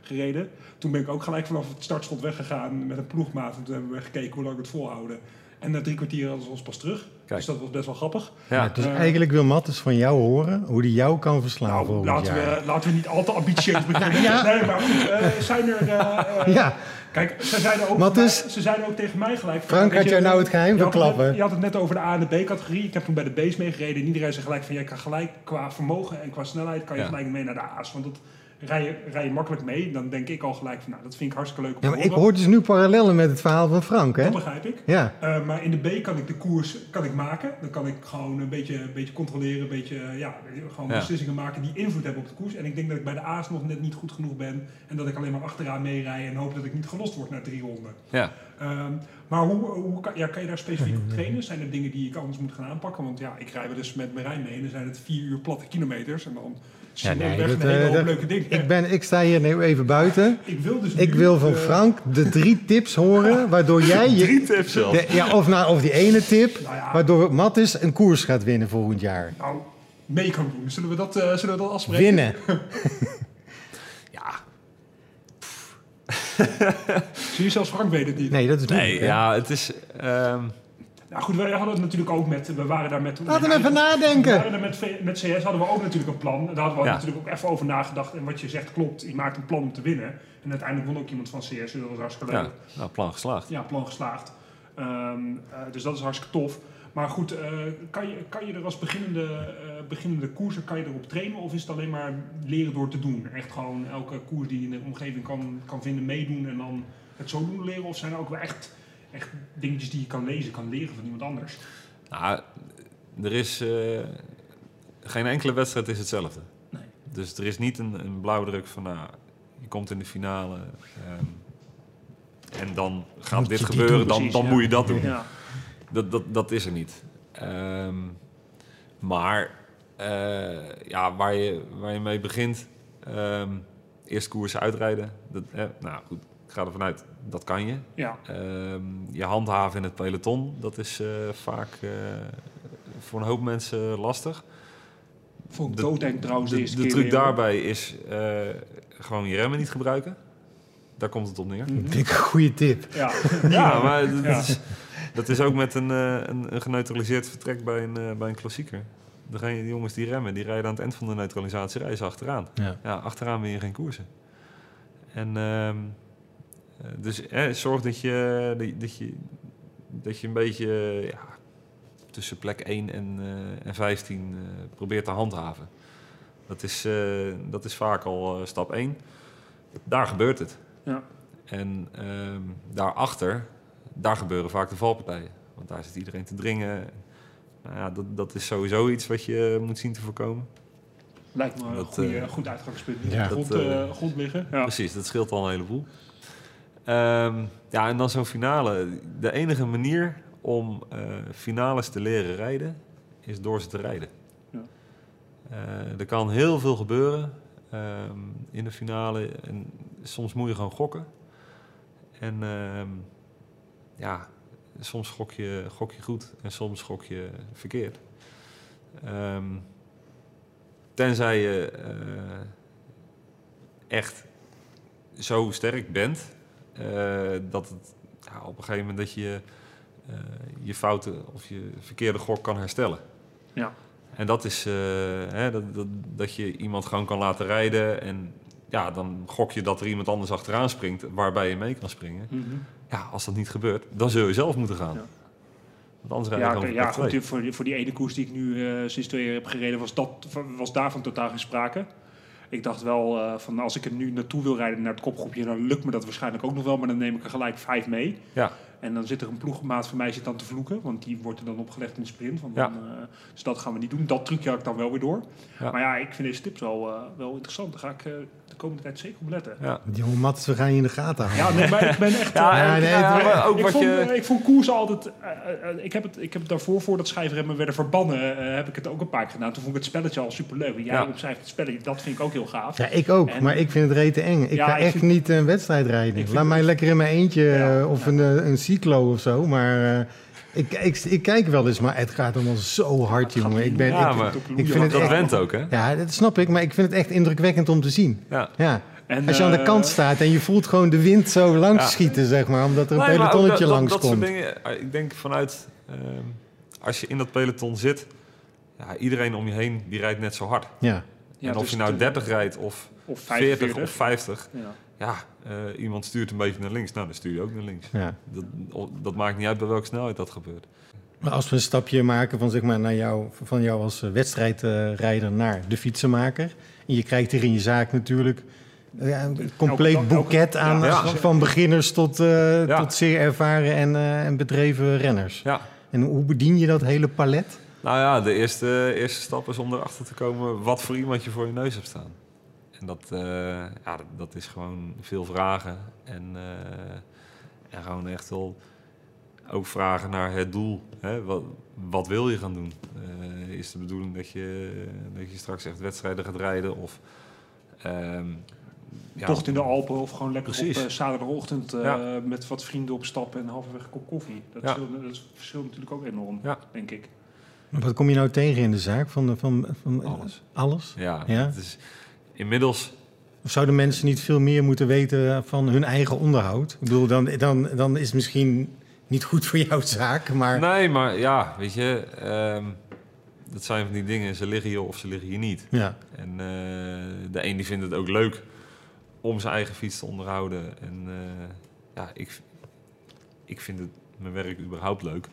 gereden. Toen ben ik ook gelijk vanaf het startschot weggegaan met een ploegmaat. En toen hebben we gekeken hoe lang we het volhouden. En na 3 kwartier hadden ze ons pas terug. Kijk. Dus dat was best wel grappig. Ja, dus eigenlijk wil Mattis van jou horen hoe die jou kan verslaan. Nou, laten we niet al te ambitieus beginnen. Ja. Nee, maar goed, zijn er... ja. Kijk, ze zeiden ook tegen mij gelijk... Frank, had jij nou het geheim verklappen? Je had het net over de A- en de B-categorie. Ik heb toen bij de B's meegereden. En iedereen zei gelijk van... jij kan gelijk qua vermogen en qua snelheid... kan je gelijk mee naar de A's. Want dat... Rij je makkelijk mee, dan denk ik al gelijk van... nou, dat vind ik hartstikke leuk. Ja, maar ik hoor dus nu parallellen met het verhaal van Frank, hè? Dat begrijp ik. Ja. Maar in de B kan ik de koers maken. Dan kan ik gewoon een beetje controleren, gewoon beslissingen maken die invloed hebben op de koers. En ik denk dat ik bij de A's nog net niet goed genoeg ben... en dat ik alleen maar achteraan meerij en hoop dat ik niet gelost word na 3 ronden. Ja. Maar hoe kan je daar specifiek op trainen? Zijn er dingen die ik anders moet gaan aanpakken? Want ja, ik rij wel eens met Marijn mee en dan zijn het 4 uur platte kilometers... en dan. Ja, nee, leuke ding. Ik sta hier nu even buiten. Ik wil van Frank de 3 tips horen, waardoor jij... 3 tips zelf. Of die ene tip, waardoor Mattis een koers gaat winnen volgend jaar. Nou, mee kan doen. Zullen we dat afspreken? Winnen. Ja. Zie je, zelfs Frank weet het niet. Nee, dat is moeilijk. Nee, ja, het is... Nou goed, wij hadden het natuurlijk ook met... We waren daar met... Laten we even nadenken. We waren daar met CS hadden we ook natuurlijk een plan. Daar hadden we natuurlijk ook even over nagedacht. En wat je zegt klopt. Je maakt een plan om te winnen. En uiteindelijk won ook iemand van CS. Dus dat was hartstikke leuk. Ja, nou, plan geslaagd. Ja, plan geslaagd. Dus dat is hartstikke tof. Maar goed, kan je er als beginnende koerser kan je erop trainen? Of is het alleen maar leren door te doen? Echt gewoon elke koers die je in de omgeving kan vinden meedoen. En dan het zo doen leren? Of zijn er ook wel echt dingetjes die je kan lezen, kan leren van iemand anders? Nou, er is... geen enkele wedstrijd is hetzelfde. Nee. Dus er is niet een blauwdruk van... je komt in de finale... en dan gaat moet dit gebeuren, doen, precies, dan moet je dat doen. Ja. Dat is er niet. Maar waar je mee begint... eerst koersen uitrijden. Nou, goed. Ik ga ervan uit, dat kan je. Ja. Je handhaven in het peloton, dat is vaak voor een hoop mensen lastig. Voor een doodeng trouwens de eerste keer. De truc daarbij is gewoon je remmen niet gebruiken. Daar komt het op neer. Mm-hmm. Dat vind ik een goede tip. Ja, ja, maar dat is ook met een geneutraliseerd vertrek bij een klassieker. Die jongens die remmen, die rijden aan het eind van de neutralisatiereis achteraan. Ja. Ja, achteraan ben je geen koersen. En... dus zorg dat je een beetje tussen plek 1 en 15 probeert te handhaven. Dat is vaak al stap 1. Daar gebeurt het. Ja. En daarachter, daar gebeuren vaak de valpartijen. Want daar zit iedereen te dringen. Nou ja, dat is sowieso iets wat je moet zien te voorkomen. Lijkt me een goed uitgangspunt. Ja. Grond liggen. Ja. Precies, dat scheelt al een heleboel. En dan zo'n finale. De enige manier om finales te leren rijden is door ze te rijden. Ja. Er kan heel veel gebeuren in de finale. En soms moet je gewoon gokken. En soms gok je goed en soms gok je verkeerd. Tenzij je echt zo sterk bent... dat het op een gegeven moment dat je je fouten of je verkeerde gok kan herstellen. Ja. En dat is dat je iemand gewoon kan laten rijden en ja, dan gok je dat er iemand anders achteraan springt waarbij je mee kan springen. Mm-hmm. Ja, als dat niet gebeurt, dan zul je zelf moeten gaan. Ja. Want anders rijd je gewoon goed, voor die ene koers die ik nu sinds 2 jaar heb gereden was daarvan totaal geen sprake. Ik dacht wel van als ik er nu naartoe wil rijden naar het kopgroepje... dan lukt me dat waarschijnlijk ook nog wel... maar dan neem ik er gelijk 5 mee. Ja. En dan zit er een ploegmaat van mij zit dan te vloeken. Want die wordt er dan opgelegd in de sprint. Want dan, dus dat gaan we niet doen. Dat trucje had ik dan wel weer door. Ja. Maar ja, ik vind deze tips wel interessant. Daar ga ik de komende tijd zeker op letten. Ja. Jongen, Mattis, we gaan je in de gaten houden. Ja, nee, ik ben echt... Ik vond koers altijd... Ik heb het daarvoor, voordat schijfremmen werden verbannen... heb ik het ook een paar keer gedaan. Toen vond ik het spelletje al superleuk. Jij opschrijft het spelletje, dat vind ik ook heel gaaf. Ja, ik ook. En, maar ik vind het rete eng. Ik ga echt niet een wedstrijd rijden. Laat mij lekker in mijn eentje een cyclo of zo, maar ik kijk wel eens, maar het gaat allemaal zo hard, jongen. Ik vind het went ook, hè? Ja, dat snap ik, maar ik vind het echt indrukwekkend om te zien. Ja. Ja. En, als je aan de kant staat en je voelt gewoon de wind zo langs schieten, zeg maar, omdat er een pelotonnetje langs komt. Dat soort dingen, ik denk vanuit, als je in dat peloton zit, iedereen om je heen, die rijdt net zo hard. Ja. En of dus je nou 30 rijdt of 40 of 50... Ja. Iemand stuurt een beetje naar links. Nou, dan stuur je ook naar links. Ja. Dat maakt niet uit bij welke snelheid dat gebeurt. Maar als we een stapje maken van, zeg maar, van jou als wedstrijdrijder naar de fietsenmaker. En je krijgt hier in je zaak natuurlijk een compleet boeket aan van beginners tot zeer ervaren en bedreven renners. Ja. En hoe bedien je dat hele palet? Nou ja, de eerste stap is om erachter te komen wat voor iemand je voor je neus hebt staan. En dat is gewoon veel vragen. En gewoon echt wel ook vragen naar het doel. Hè? Wat wil je gaan doen? Is de bedoeling dat je straks echt wedstrijden gaat rijden? Of tocht in de Alpen of gewoon lekker op zaterdagochtend met wat vrienden op stap en halverwege een kop koffie. Dat verschilt natuurlijk ook enorm, denk ik. Wat kom je nou tegen in de zaak? Van alles. Alles? Ja? Het is... Inmiddels... Of zouden mensen niet veel meer moeten weten van hun eigen onderhoud? Ik bedoel, dan is het misschien niet goed voor jouw zaak, maar... Nee, maar ja, weet je... dat zijn van die dingen, ze liggen hier of ze liggen hier niet. Ja. En de een die vindt het ook leuk om zijn eigen fiets te onderhouden. En ik vind mijn werk überhaupt leuk.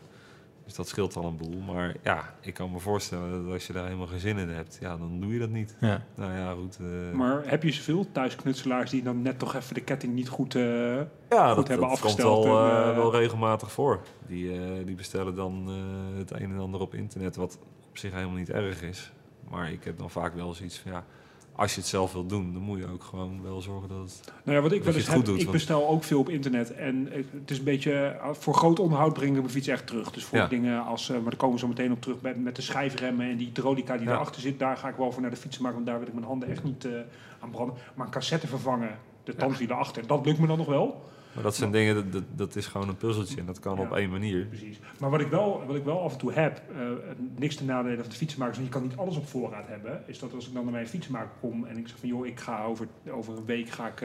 Dus dat scheelt al een boel. Maar ja, ik kan me voorstellen dat als je daar helemaal geen zin in hebt... ja, dan doe je dat niet. Ja. Nou ja, goed. Maar heb je zoveel thuisknutselaars die dan net toch even de ketting niet goed, goed hebben afgesteld? Ja, dat komt wel regelmatig voor. Die bestellen dan het een en ander op internet, wat op zich helemaal niet erg is. Maar ik heb dan vaak wel zoiets van... ja. Als je het zelf wilt doen, dan moet je ook gewoon wel zorgen dat het, nou ja, wat ik wel eens goed doet. Ik bestel ook veel op internet. En het is een beetje... Voor groot onderhoud breng ik mijn fiets echt terug. Dus voor dingen als... maar daar komen we zo meteen op terug met de schijfremmen en die hydraulica die erachter zit. Daar ga ik wel voor naar de fietsenmaker, want daar wil ik mijn handen echt niet aan branden. Maar een cassette vervangen, de tandwiel erachter, dat lukt me dan nog wel. Maar dat zijn dingen, dat is gewoon een puzzeltje en dat kan op één manier. Precies. Maar wat ik wel af en toe heb, niks te nadelen van de fietsenmakers, want je kan niet alles op voorraad hebben, is dat als ik dan naar mijn fietsenmaker kom en ik zeg van joh, ik ga over een week ga ik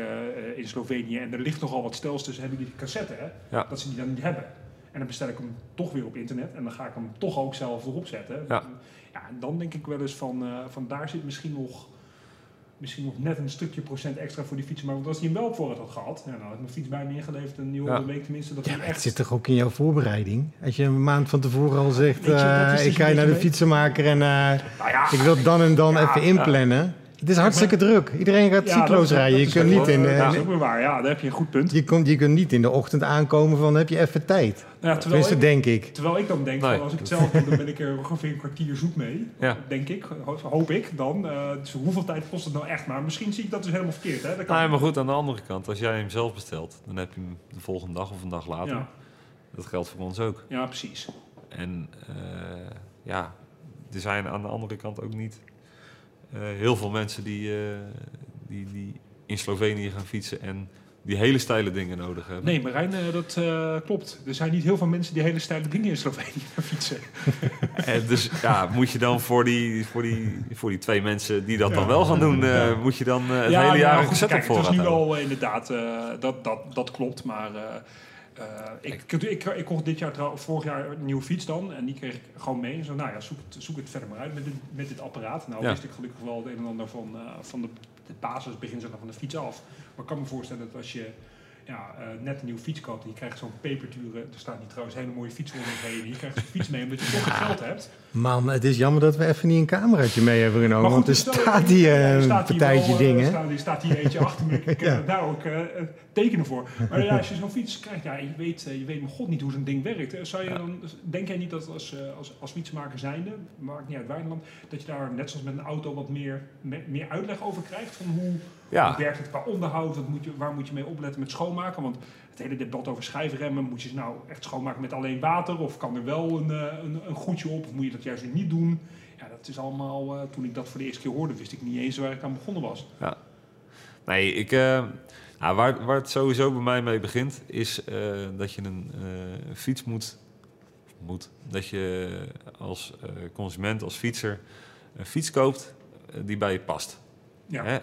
in Slovenië en er ligt nogal wat stels tussen, hebben jullie die cassette, hè? Ja. Dat ze die dan niet hebben. En dan bestel ik hem toch weer op internet en dan ga ik hem toch ook zelf erop zetten. Ja. Ja, en dan denk ik wel eens van daar zit misschien nog net een stukje procent extra voor die fiets. Maar als hij hem wel op voorraad had gehad... Ja, nou had ik mijn fiets bij me ingeleverd en nu week tenminste... Dat echt... Het zit toch ook in jouw voorbereiding? Als je een maand van tevoren al zegt... ik ga naar de fietsenmaker en ik wil dan en dan even inplannen. Ja. Het is hartstikke druk. Iedereen gaat cyclo's rijden. Dat is ook weer waar. Ja, daar heb je een goed punt. Je kunt niet in de ochtend aankomen van... heb je even tijd. Nou, terwijl ik dan denk, van, als ik het zelf doe... dan ben ik er ongeveer een kwartier zoet mee. Ja. Denk ik, hoop ik dan. Dus hoeveel tijd kost het nou echt? Maar misschien zie ik dat dus helemaal verkeerd. Hè? Maar goed, aan de andere kant. Als jij hem zelf bestelt... dan heb je hem de volgende dag of een dag later. Ja. Dat geldt voor ons ook. Ja, precies. En er zijn aan de andere kant ook niet... heel veel mensen die in Slovenië gaan fietsen en die hele steile dingen nodig hebben. Nee, Marijn, dat klopt. Er zijn niet heel veel mensen die hele steile dingen in Slovenië gaan fietsen. Dus moet je dan voor die twee mensen die dat dan wel gaan doen... moet je dan het hele jaar een gezet op voorraad hebben. Het is nu al inderdaad, dat klopt, maar... Ik kocht vorig jaar een nieuwe fiets dan. En die kreeg ik gewoon mee. Zo, nou ja, zoek het verder maar uit met dit apparaat. Nou wist ik gelukkig wel het een en ander van de basisbeginselen van de fiets af. Maar ik kan me voorstellen dat als je ja, net een nieuwe fiets koopt en je krijgt zo'n peperdure... Er staat niet trouwens hele mooie fiets onderheen. Je krijgt zo'n fiets mee omdat je toch geld hebt. Man, het is jammer dat we even niet een cameraatje mee hebben genomen. Want er staat hier een partijtje dingen. Er staat hier eentje achter me. Ik heb daar ook tekenen voor. Maar ja, als je zo'n fiets krijgt, ja, je weet mijn god niet hoe zo'n ding werkt. Zou je dan, denk jij niet dat als fietsmaker zijnde, maakt niet uit waar in het land, dat je daar net zoals met een auto wat meer uitleg over krijgt van hoe... Ja. Hoe werkt het qua onderhoud? Waar moet je mee opletten met schoonmaken? Want het hele debat over schijfremmen, moet je ze nou echt schoonmaken met alleen water? Of kan er wel een goedje op? Of moet je dat juist niet doen? Ja, dat is allemaal... toen ik dat voor de eerste keer hoorde, wist ik niet eens waar ik aan begonnen was. Ja. Nee, waar het sowieso bij mij mee begint, is dat je een fiets moet. Dat je als consument, als fietser, een fiets koopt die bij je past. Ja. Hè?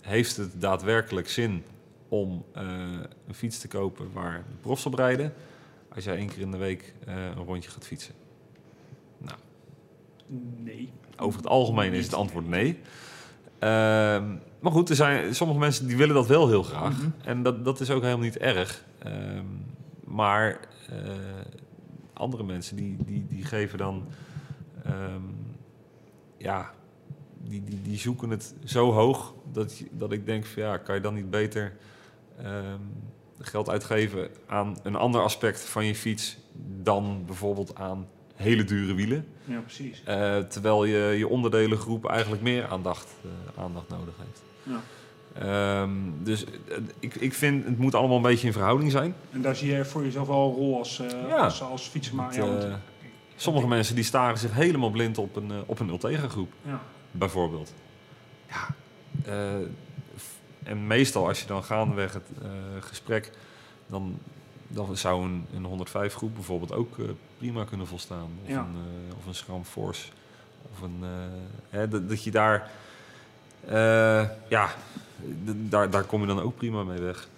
Heeft het daadwerkelijk zin om een fiets te kopen waar de profs op rijden als jij 1 keer in de week een rondje gaat fietsen? Nou, nee. Over het algemeen is het antwoord nee. Maar goed, er zijn sommige mensen die willen dat wel heel graag. Mm-hmm. En dat is ook helemaal niet erg. Maar andere mensen die geven dan... Die zoeken het zo hoog dat ik denk van ja, kan je dan niet beter geld uitgeven aan een ander aspect van je fiets dan bijvoorbeeld aan hele dure wielen? Ja, precies. Terwijl je onderdelengroep eigenlijk meer aandacht nodig heeft. Ja. Dus ik vind, het moet allemaal een beetje in verhouding zijn. En daar zie je voor jezelf al een rol als fietsmaker. Sommige mensen die staren zich helemaal blind op een Ultegra-groep. Ja. Bijvoorbeeld. Ja. En meestal als je dan gaandeweg het gesprek... Dan zou een 105-groep bijvoorbeeld ook prima kunnen volstaan. Of een Schram Force. Of een... dat je daar... daar kom je dan ook prima mee weg.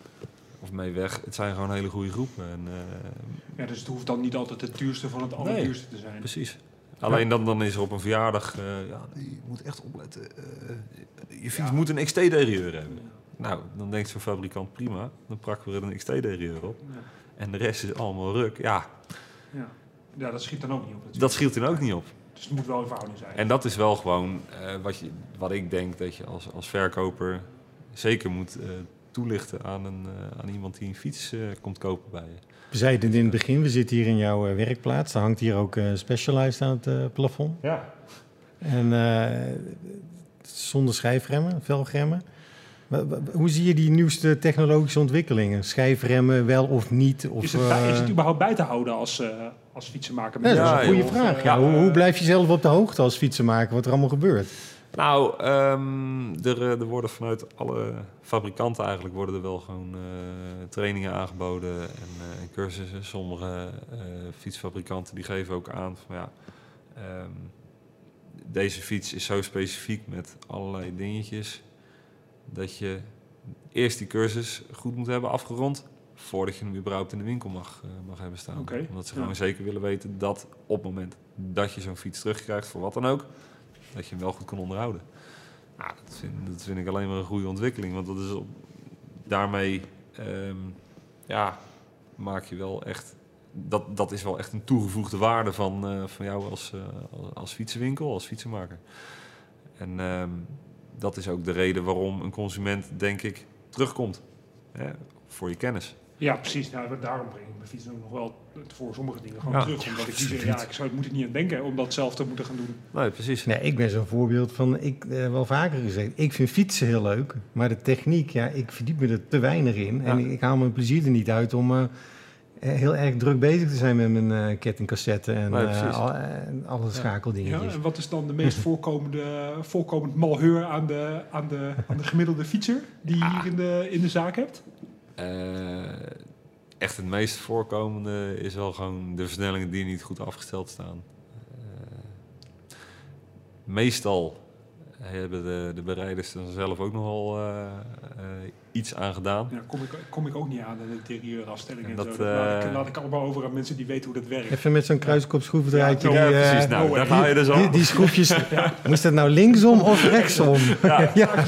Of mee weg. Het zijn gewoon hele goede groepen. En, dus het hoeft dan niet altijd het duurste van het allerduurste te zijn. Precies. Alleen dan is er op een verjaardag... je moet echt opletten. Je fiets moet een XT-derieur hebben. Ja. Nou, dan denkt zo'n fabrikant prima. Dan prakken we er een XT-derieur op. Ja. En de rest is allemaal ruk. Ja, dat schiet dan ook niet op. Natuurlijk. Dat schiet dan ook niet op. Dus het moet wel in verhouding zijn. En dat is wel gewoon wat ik denk dat je als verkoper zeker moet toelichten aan iemand die een fiets komt kopen bij je. We zeiden het in het begin, we zitten hier in jouw werkplaats. Er hangt hier ook Specialized aan het plafond. Ja. En zonder schijfremmen, velgremmen. Hoe zie je die nieuwste technologische ontwikkelingen? Schijfremmen, wel of niet? Of, is het überhaupt bij te houden als fietsenmaker? Ja, dat is een goede vraag. Hoe blijf je zelf op de hoogte als fietsenmaker? Wat er allemaal gebeurt? Nou, er worden vanuit alle fabrikanten eigenlijk wel gewoon trainingen aangeboden en cursussen. Sommige fietsfabrikanten die geven ook aan van deze fiets is zo specifiek met allerlei dingetjes dat je eerst die cursus goed moet hebben afgerond voordat je hem überhaupt in de winkel mag hebben staan. Okay. Omdat ze gewoon zeker willen weten dat op het moment dat je zo'n fiets terugkrijgt voor wat dan ook, dat je hem wel goed kan onderhouden. Nou, dat vind ik alleen maar een goede ontwikkeling. Want dat is daarmee maak je wel echt... Dat is wel echt een toegevoegde waarde van jou als fietsenwinkel, als fietsenmaker. En dat is ook de reden waarom een consument, denk ik, terugkomt. Hè, voor je kennis. Ja, precies. Nou, daarom breng ik mijn fiets ook nog wel voor sommige dingen gewoon terug. Omdat ik zeg, ik moet er niet aan denken om dat zelf te moeten gaan doen. Nee, precies. Nee, ik ben zo'n voorbeeld van, wel vaker gezegd, ik vind fietsen heel leuk. Maar de techniek, ik verdiep me er te weinig in. Ja. En ik haal mijn plezier er niet uit om heel erg druk bezig te zijn met mijn kettingcassetten en alle schakeldingetjes. Ja, en wat is dan de meest voorkomend malheur aan de gemiddelde fietser die je hier in de zaak hebt? Echt het meest voorkomende is wel gewoon de versnellingen die niet goed afgesteld staan. Meestal hebben de bereiders er zelf ook nogal iets aan gedaan. Ja, kom ik ook niet aan, de interieurafstelling en zo. Laat ik allemaal over aan mensen die weten hoe dat werkt. Even met zo'n kruiskopschroevendraadje. Ja, precies. Nou, daar ga je dus al. Die schroefjes, ja. Moest dat nou linksom of rechtsom? Ja, ja.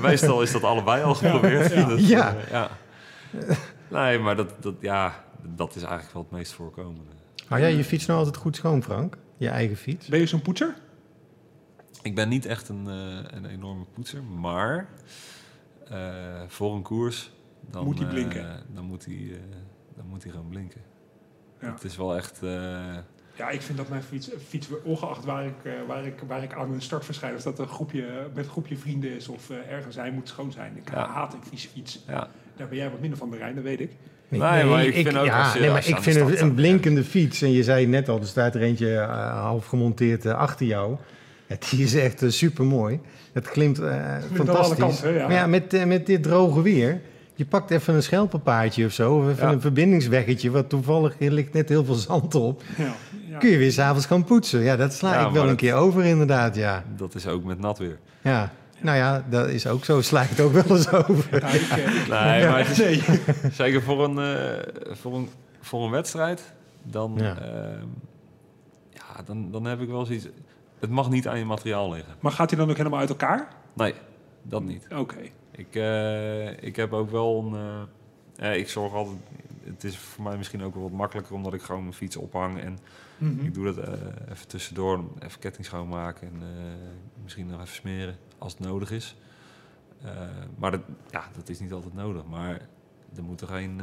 Meestal is dat allebei al geprobeerd. Ja. Dus, ja. Nee, maar dat is eigenlijk wel het meest voorkomende. Hou jij je fiets nou altijd goed schoon, Frank? Je eigen fiets? Ben je zo'n poetser? Ik ben niet echt een enorme poetser, maar voor een koers... Dan moet hij blinken. Dan moet hij gaan blinken. Ja. Het is wel echt... Ja, ik vind dat mijn fiets ongeacht waar ik aan een start verschijn... of dat met een groepje vrienden is of ergens, hij moet schoon zijn. Ik haat een vieze fiets. Ja. Daar ben jij wat minder van de Rijn, dat weet ik. Ik vind een blinkende fiets. En je zei net al, er staat er eentje half gemonteerd achter jou. Ja, die is echt supermooi. Dat klimt fantastisch. Kanten, ja. Maar ja, met dit droge weer... Je pakt even een schelpenpaardje of zo. Of even een verbindingsweggetje. Wat toevallig ligt net heel veel zand op. Ja, ja. Kun je weer 's avonds gaan poetsen. Ja, dat sla ik wel een keer over inderdaad, ja. Dat is ook met nat weer. Ja. Nou ja, dat is ook zo. Sla ik het ook wel eens over. Ja, nee, maar het is, zeker voor een wedstrijd, dan heb ik wel zoiets... Het mag niet aan je materiaal liggen. Maar gaat hij dan ook helemaal uit elkaar? Nee, dat niet. Oké. Okay. Ik heb ook wel een... ik zorg altijd... Het is voor mij misschien ook wel wat makkelijker... omdat ik gewoon mijn fiets ophang en... Mm-hmm. Ik doe dat even tussendoor, even ketting schoonmaken en misschien nog even smeren als het nodig is. Maar dat is niet altijd nodig. Maar er moeten geen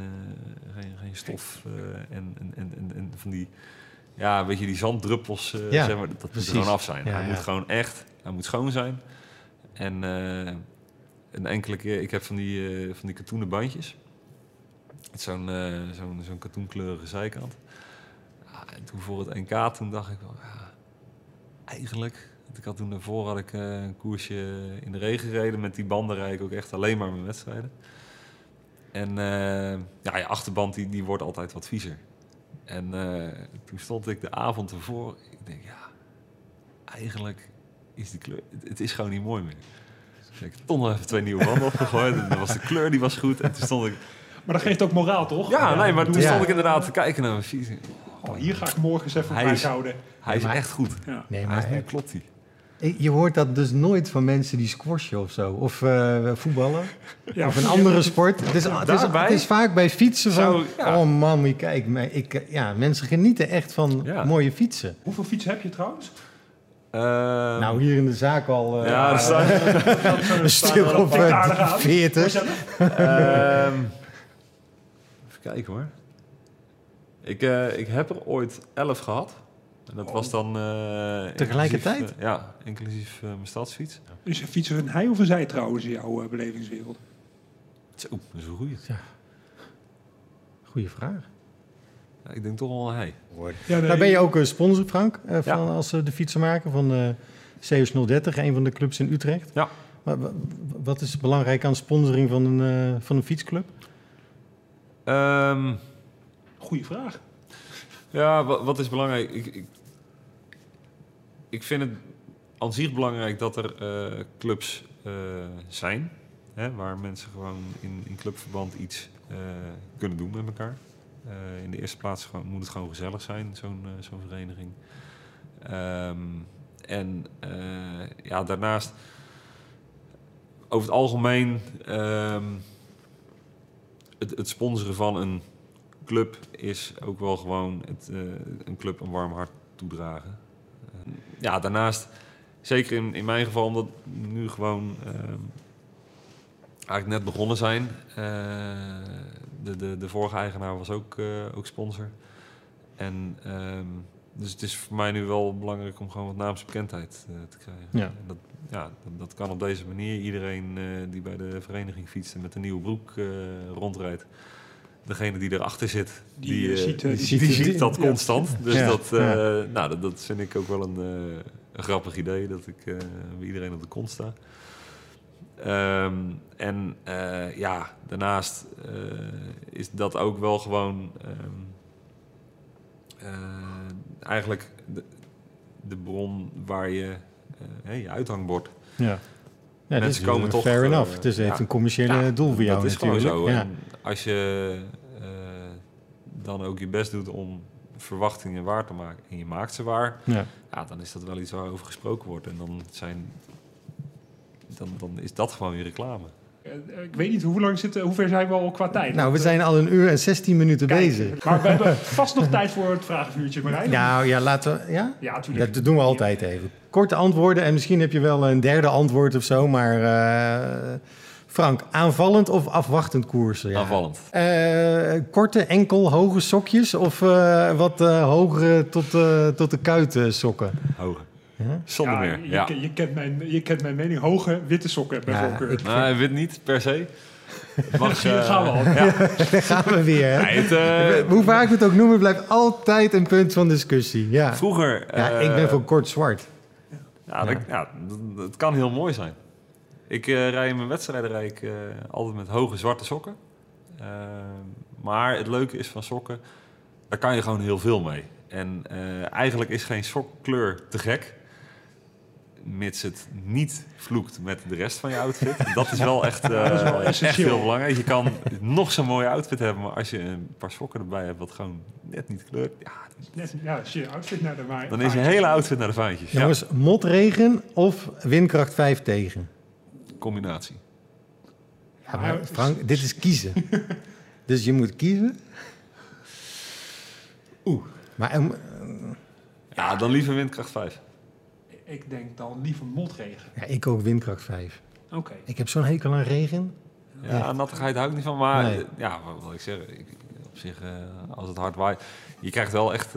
stof en van die, weet je, die zanddruppels, zeg maar, dat moet gewoon af zijn. Ja, hij moet gewoon echt, hij moet schoon zijn. En een enkele keer, ik heb van die katoenen bandjes. Zo'n katoenkleurige zijkant. En toen voor het NK, toen dacht ik wel, eigenlijk... Ik had toen daarvoor een koersje in de regen gereden. Met die banden rijd ik ook echt alleen maar mijn wedstrijden. En je achterband die wordt altijd wat viezer. En toen stond ik de avond ervoor. Ik denk, eigenlijk is die kleur... Het is gewoon niet mooi meer. Dus ik heb toch nog even 2 nieuwe banden opgegooid. En dan was de kleur, die was goed. En toen stond ik... Maar dat geeft ook moraal, toch? Ja, nee, maar toen stond ik inderdaad te kijken naar mijn fiets. Oh, hier ga ik morgen eens even bijhouden. Hij is echt goed. Ja. Nee, maar hij klopt hij. Je hoort dat dus nooit van mensen die squashen of zo. Of voetballen. Ja, of een andere sport. Het is vaak bij fietsen van... Oh man, kijk. Mensen genieten echt van mooie fietsen. Hoeveel fietsen heb je trouwens? Nou, hier in de zaak al... een stuk op 40. Even kijken hoor. Ik heb er ooit 11 gehad. En dat was dan... tegelijkertijd? Inclusief mijn stadsfiets. Is een fietser een hij of een zij trouwens in jouw belevingswereld? Zo, dat is een goeie. Ja. Goeie vraag. Ja, ik denk toch wel een hij. Ja, nee. Daar ben je ook sponsor, Frank. Als de fietsenmaker van CS030, een van de clubs in Utrecht. Ja. Maar, wat is belangrijk aan sponsoring van een fietsclub? Goeie vraag. Ja, wat is belangrijk? Ik vind het aan zich belangrijk dat er clubs zijn. Hè, waar mensen gewoon in clubverband iets kunnen doen met elkaar. In de eerste plaats moet het gewoon gezellig zijn, zo'n vereniging. Daarnaast... Over het algemeen... Het sponsoren van een... club is ook wel gewoon een club een warm hart toedragen. Daarnaast, zeker in mijn geval, omdat we nu gewoon eigenlijk net begonnen zijn. De vorige eigenaar was ook sponsor. En dus het is voor mij nu wel belangrijk om gewoon wat naamsbekendheid te krijgen. Ja. En dat kan op deze manier. Iedereen die bij de vereniging fietst en met een nieuwe broek rondrijdt, degene die erachter zit, die ziet dat constant. Dus dat vind ik ook wel een grappig idee, dat ik bij iedereen op de kont sta. Daarnaast is dat ook wel gewoon eigenlijk de bron waar je je uithangbord Ja. Ja, mensen komen toch... Fair enough. Het heeft een commerciële doel voor jou natuurlijk. Dat is gewoon zo. Ja. Als je dan ook je best doet om verwachtingen waar te maken en je maakt ze waar, dan is dat wel iets waarover gesproken wordt. En dan dan is dat gewoon weer reclame. Ik weet niet hoe ver zijn we al qua tijd. Nou, we zijn al 1 uur en 16 minuten bezig. Maar we hebben vast nog tijd voor het vragenvuurtje, Marijn. Nou ja, laten we... Ja? Ja, natuurlijk. Dat doen we altijd even. Korte antwoorden en misschien heb je wel een derde antwoord of zo, maar... Frank, aanvallend of afwachtend koersen? Ja. Aanvallend. Korte, enkel, hoge sokjes of wat hogere tot de kuit sokken? Hoge. Ja? Zonder meer. Je kent mijn mening. Hoge, witte sokken bijvoorbeeld. Nou, wit niet per se. Mag, gaan we al. Ja. Gaan we weer. Hè? Hoe vaak we het ook noemen, blijft altijd een punt van discussie. Ja. Vroeger... ik ben voor kort zwart. Dat kan heel mooi zijn. Ik rij in mijn wedstrijden altijd met hoge zwarte sokken. Maar het leuke is van sokken, daar kan je gewoon heel veel mee. En eigenlijk is geen sokkleur te gek, mits het niet vloekt met de rest van je outfit. Dat is wel echt heel belangrijk. Je kan nog zo'n mooie outfit hebben, maar als je een paar sokken erbij hebt wat gewoon net niet kleurt... als je outfit naar de vaantjes... Dan is je hele outfit naar de vaantjes. Jongens, motregen of windkracht 5 tegen? Combinatie. Ja, maar Frank, dit is kiezen. Dus je moet kiezen. Maar... dan liever windkracht 5. Ik denk dan liever motregen. Ja, ik ook windkracht 5. Okay. Ik heb zo'n hekel aan regen. Ja, nattigheid hou ik niet van. Maar wat wil ik zeggen? Op zich, als het hard waait... Je krijgt wel echt...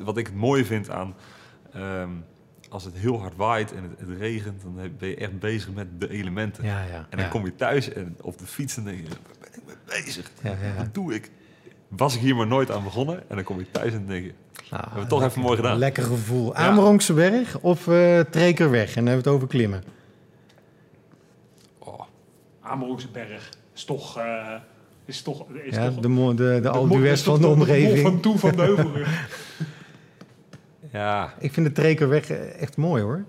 wat ik mooi vind aan... als het heel hard waait en het regent, dan ben je echt bezig met de elementen. En dan kom je thuis en op de fiets en denk je, waar ben ik mee bezig? Wat doe ik? Was ik hier maar nooit aan begonnen? En dan kom je thuis en denk je, hebben we het toch even mooi gedaan. Lekker gevoel. Ja. Amerongse berg of Trekerweg? En dan hebben we het over klimmen. Amerongse berg is toch... de Alpe van de omgeving. De mol van toe van de Heuvelrug. Ja. Ik vind de Trekerweg echt mooi, hoor.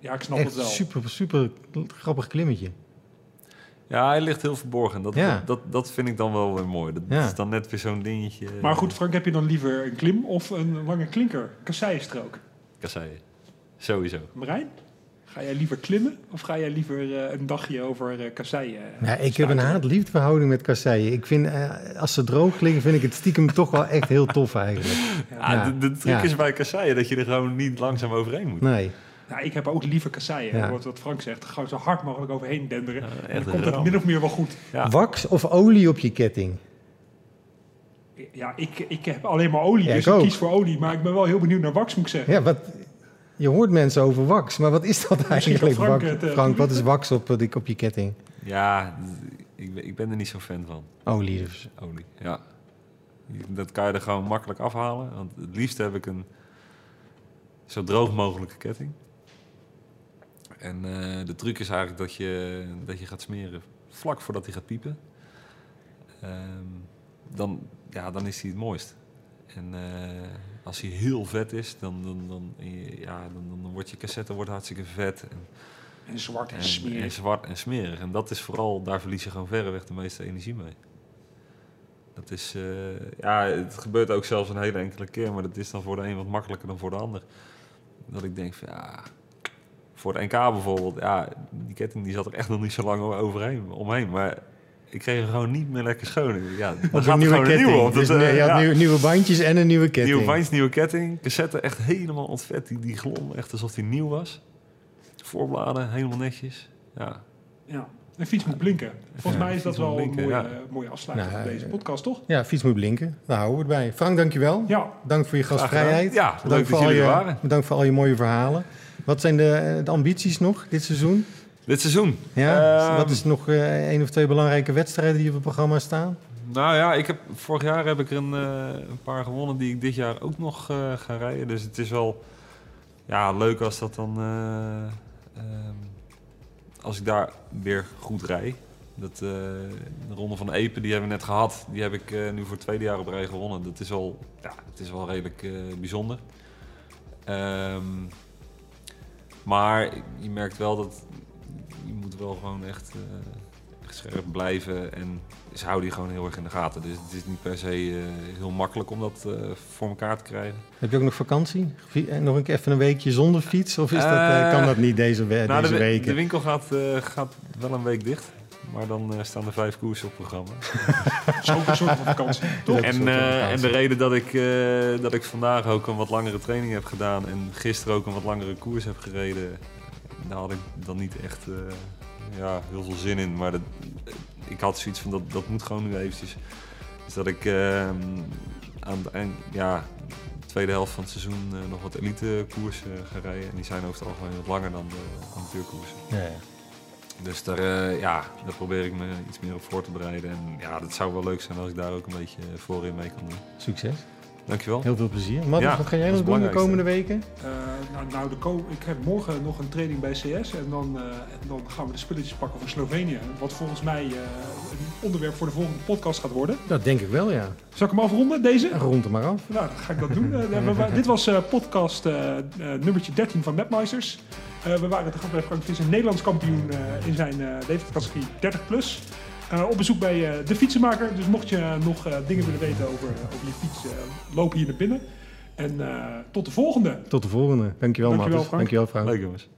Ja, ik snap echt het wel. Super, super grappig klimmetje. Ja, hij ligt heel verborgen. Dat vind ik dan wel weer mooi. Dat is dan net weer zo'n dingetje. Maar goed, Frank, heb je dan liever een klim of een lange klinker? Kasseienstrook. Kasseien. Sowieso. Marijn, ga jij liever klimmen of ga jij liever een dagje over kasseien? Ik heb een haat-liefdeverhouding met kasseien. Ik vind, als ze droog liggen, vind ik het stiekem toch wel echt heel tof eigenlijk. De truc is bij kasseien dat je er gewoon niet langzaam overheen moet. Nee. Ik heb ook liever kasseien. Wat Frank zegt, gewoon zo hard mogelijk overheen denderen. En dan komt het min of meer wel goed. Ja. Wax of olie op je ketting? Ja, ik heb alleen maar olie, dus ik kies voor olie. Maar ik ben wel heel benieuwd naar wax, moet ik zeggen. Ja, je hoort mensen over wax, maar wat is dat eigenlijk? Frank, wat is wax op je ketting? Ja, ik ben er niet zo fan van. Olie dus? Olie, ja. Dat kan je er gewoon makkelijk afhalen. Want het liefst heb ik een zo droog mogelijke ketting. En de truc is eigenlijk dat je gaat smeren vlak voordat hij gaat piepen. Dan is hij het mooist. En als hij heel vet is, dan wordt je cassette hartstikke vet. En zwart en smerig. En zwart en smerig. En dat is vooral, daar verlies je gewoon verreweg de meeste energie mee. Dat is, het gebeurt ook zelfs een hele enkele keer, maar dat is dan voor de een wat makkelijker dan voor de ander. Dat ik denk van, voor de NK bijvoorbeeld, die ketting die zat er echt nog niet zo lang omheen. Maar ik kreeg hem gewoon niet meer lekker schoon. Ja, dan gaat er gewoon een nieuwe op. Dus, nieuwe bandjes en een nieuwe ketting. Nieuwe bandjes, nieuwe ketting. Cassette echt helemaal ontvet. Die glom echt alsof die nieuw was. Voorbladen, helemaal netjes. Ja. En fiets moet blinken. Volgens mij is dat wel een mooie afsluiting van deze podcast, toch? Ja, fiets moet blinken. Daar houden we het bij. Frank, dankjewel. Ja. Dank voor je gastvrijheid. Ja, bedankt dat jullie er waren. Bedankt voor al je mooie verhalen. Wat zijn de ambities nog dit seizoen? Dit seizoen? Ja, wat is nog 1 of 2 belangrijke wedstrijden die op het programma staan? Nou ja, vorig jaar heb ik er een paar gewonnen die ik dit jaar ook nog ga rijden. Dus het is wel leuk als dat dan... als ik daar weer goed rijd. De ronde van Epen, die hebben we net gehad. Die heb ik nu voor het 2e jaar op rij gewonnen. Dat is al, het is wel redelijk bijzonder. Maar je merkt wel dat je moet wel gewoon echt scherp blijven en ze houden die gewoon heel erg in de gaten. Dus het is niet per se heel makkelijk om dat voor elkaar te krijgen. Heb je ook nog vakantie? Nog even een weekje zonder fiets? Of is dat, kan dat niet deze week? De winkel gaat wel een week dicht. Maar dan staan er 5 koersen op programma. Zo'n soort van vakantie, toch? En de reden dat ik vandaag ook een wat langere training heb gedaan en gisteren ook een wat langere koers heb gereden, daar had ik dan niet echt heel veel zin in. Maar ik had zoiets van, dat moet gewoon nu eventjes. Dus dat ik aan het eind, de tweede helft van het seizoen nog wat elite koersen ga rijden. En die zijn over het algemeen wat langer dan de amateurkoersen. Ja. Dus daar probeer ik me iets meer op voor te bereiden. En ja, dat zou wel leuk zijn als ik daar ook een beetje voorin mee kan doen. Succes. Dankjewel. Heel veel plezier. Mattis, wat ga jij nog doen de komende weken? Ik heb morgen nog een training bij CS. En dan gaan we de spulletjes pakken voor Slovenië. Wat volgens mij een onderwerp voor de volgende podcast gaat worden. Dat denk ik wel, ja. Zal ik hem afronden, deze? Rond hem maar af. Nou, dan ga ik dat doen. Dit was podcast nummertje 13 van Mapmeisters. We waren te gast bij Frank Visser, Nederlands kampioen in zijn leeftijdscategorie 30+. Op bezoek bij De Fietsenmaker. Dus mocht je nog dingen willen weten over je fiets, loop hier naar binnen. En tot de volgende. Dankjewel, Mattis. Dankjewel, Frank. Leuk, jongens.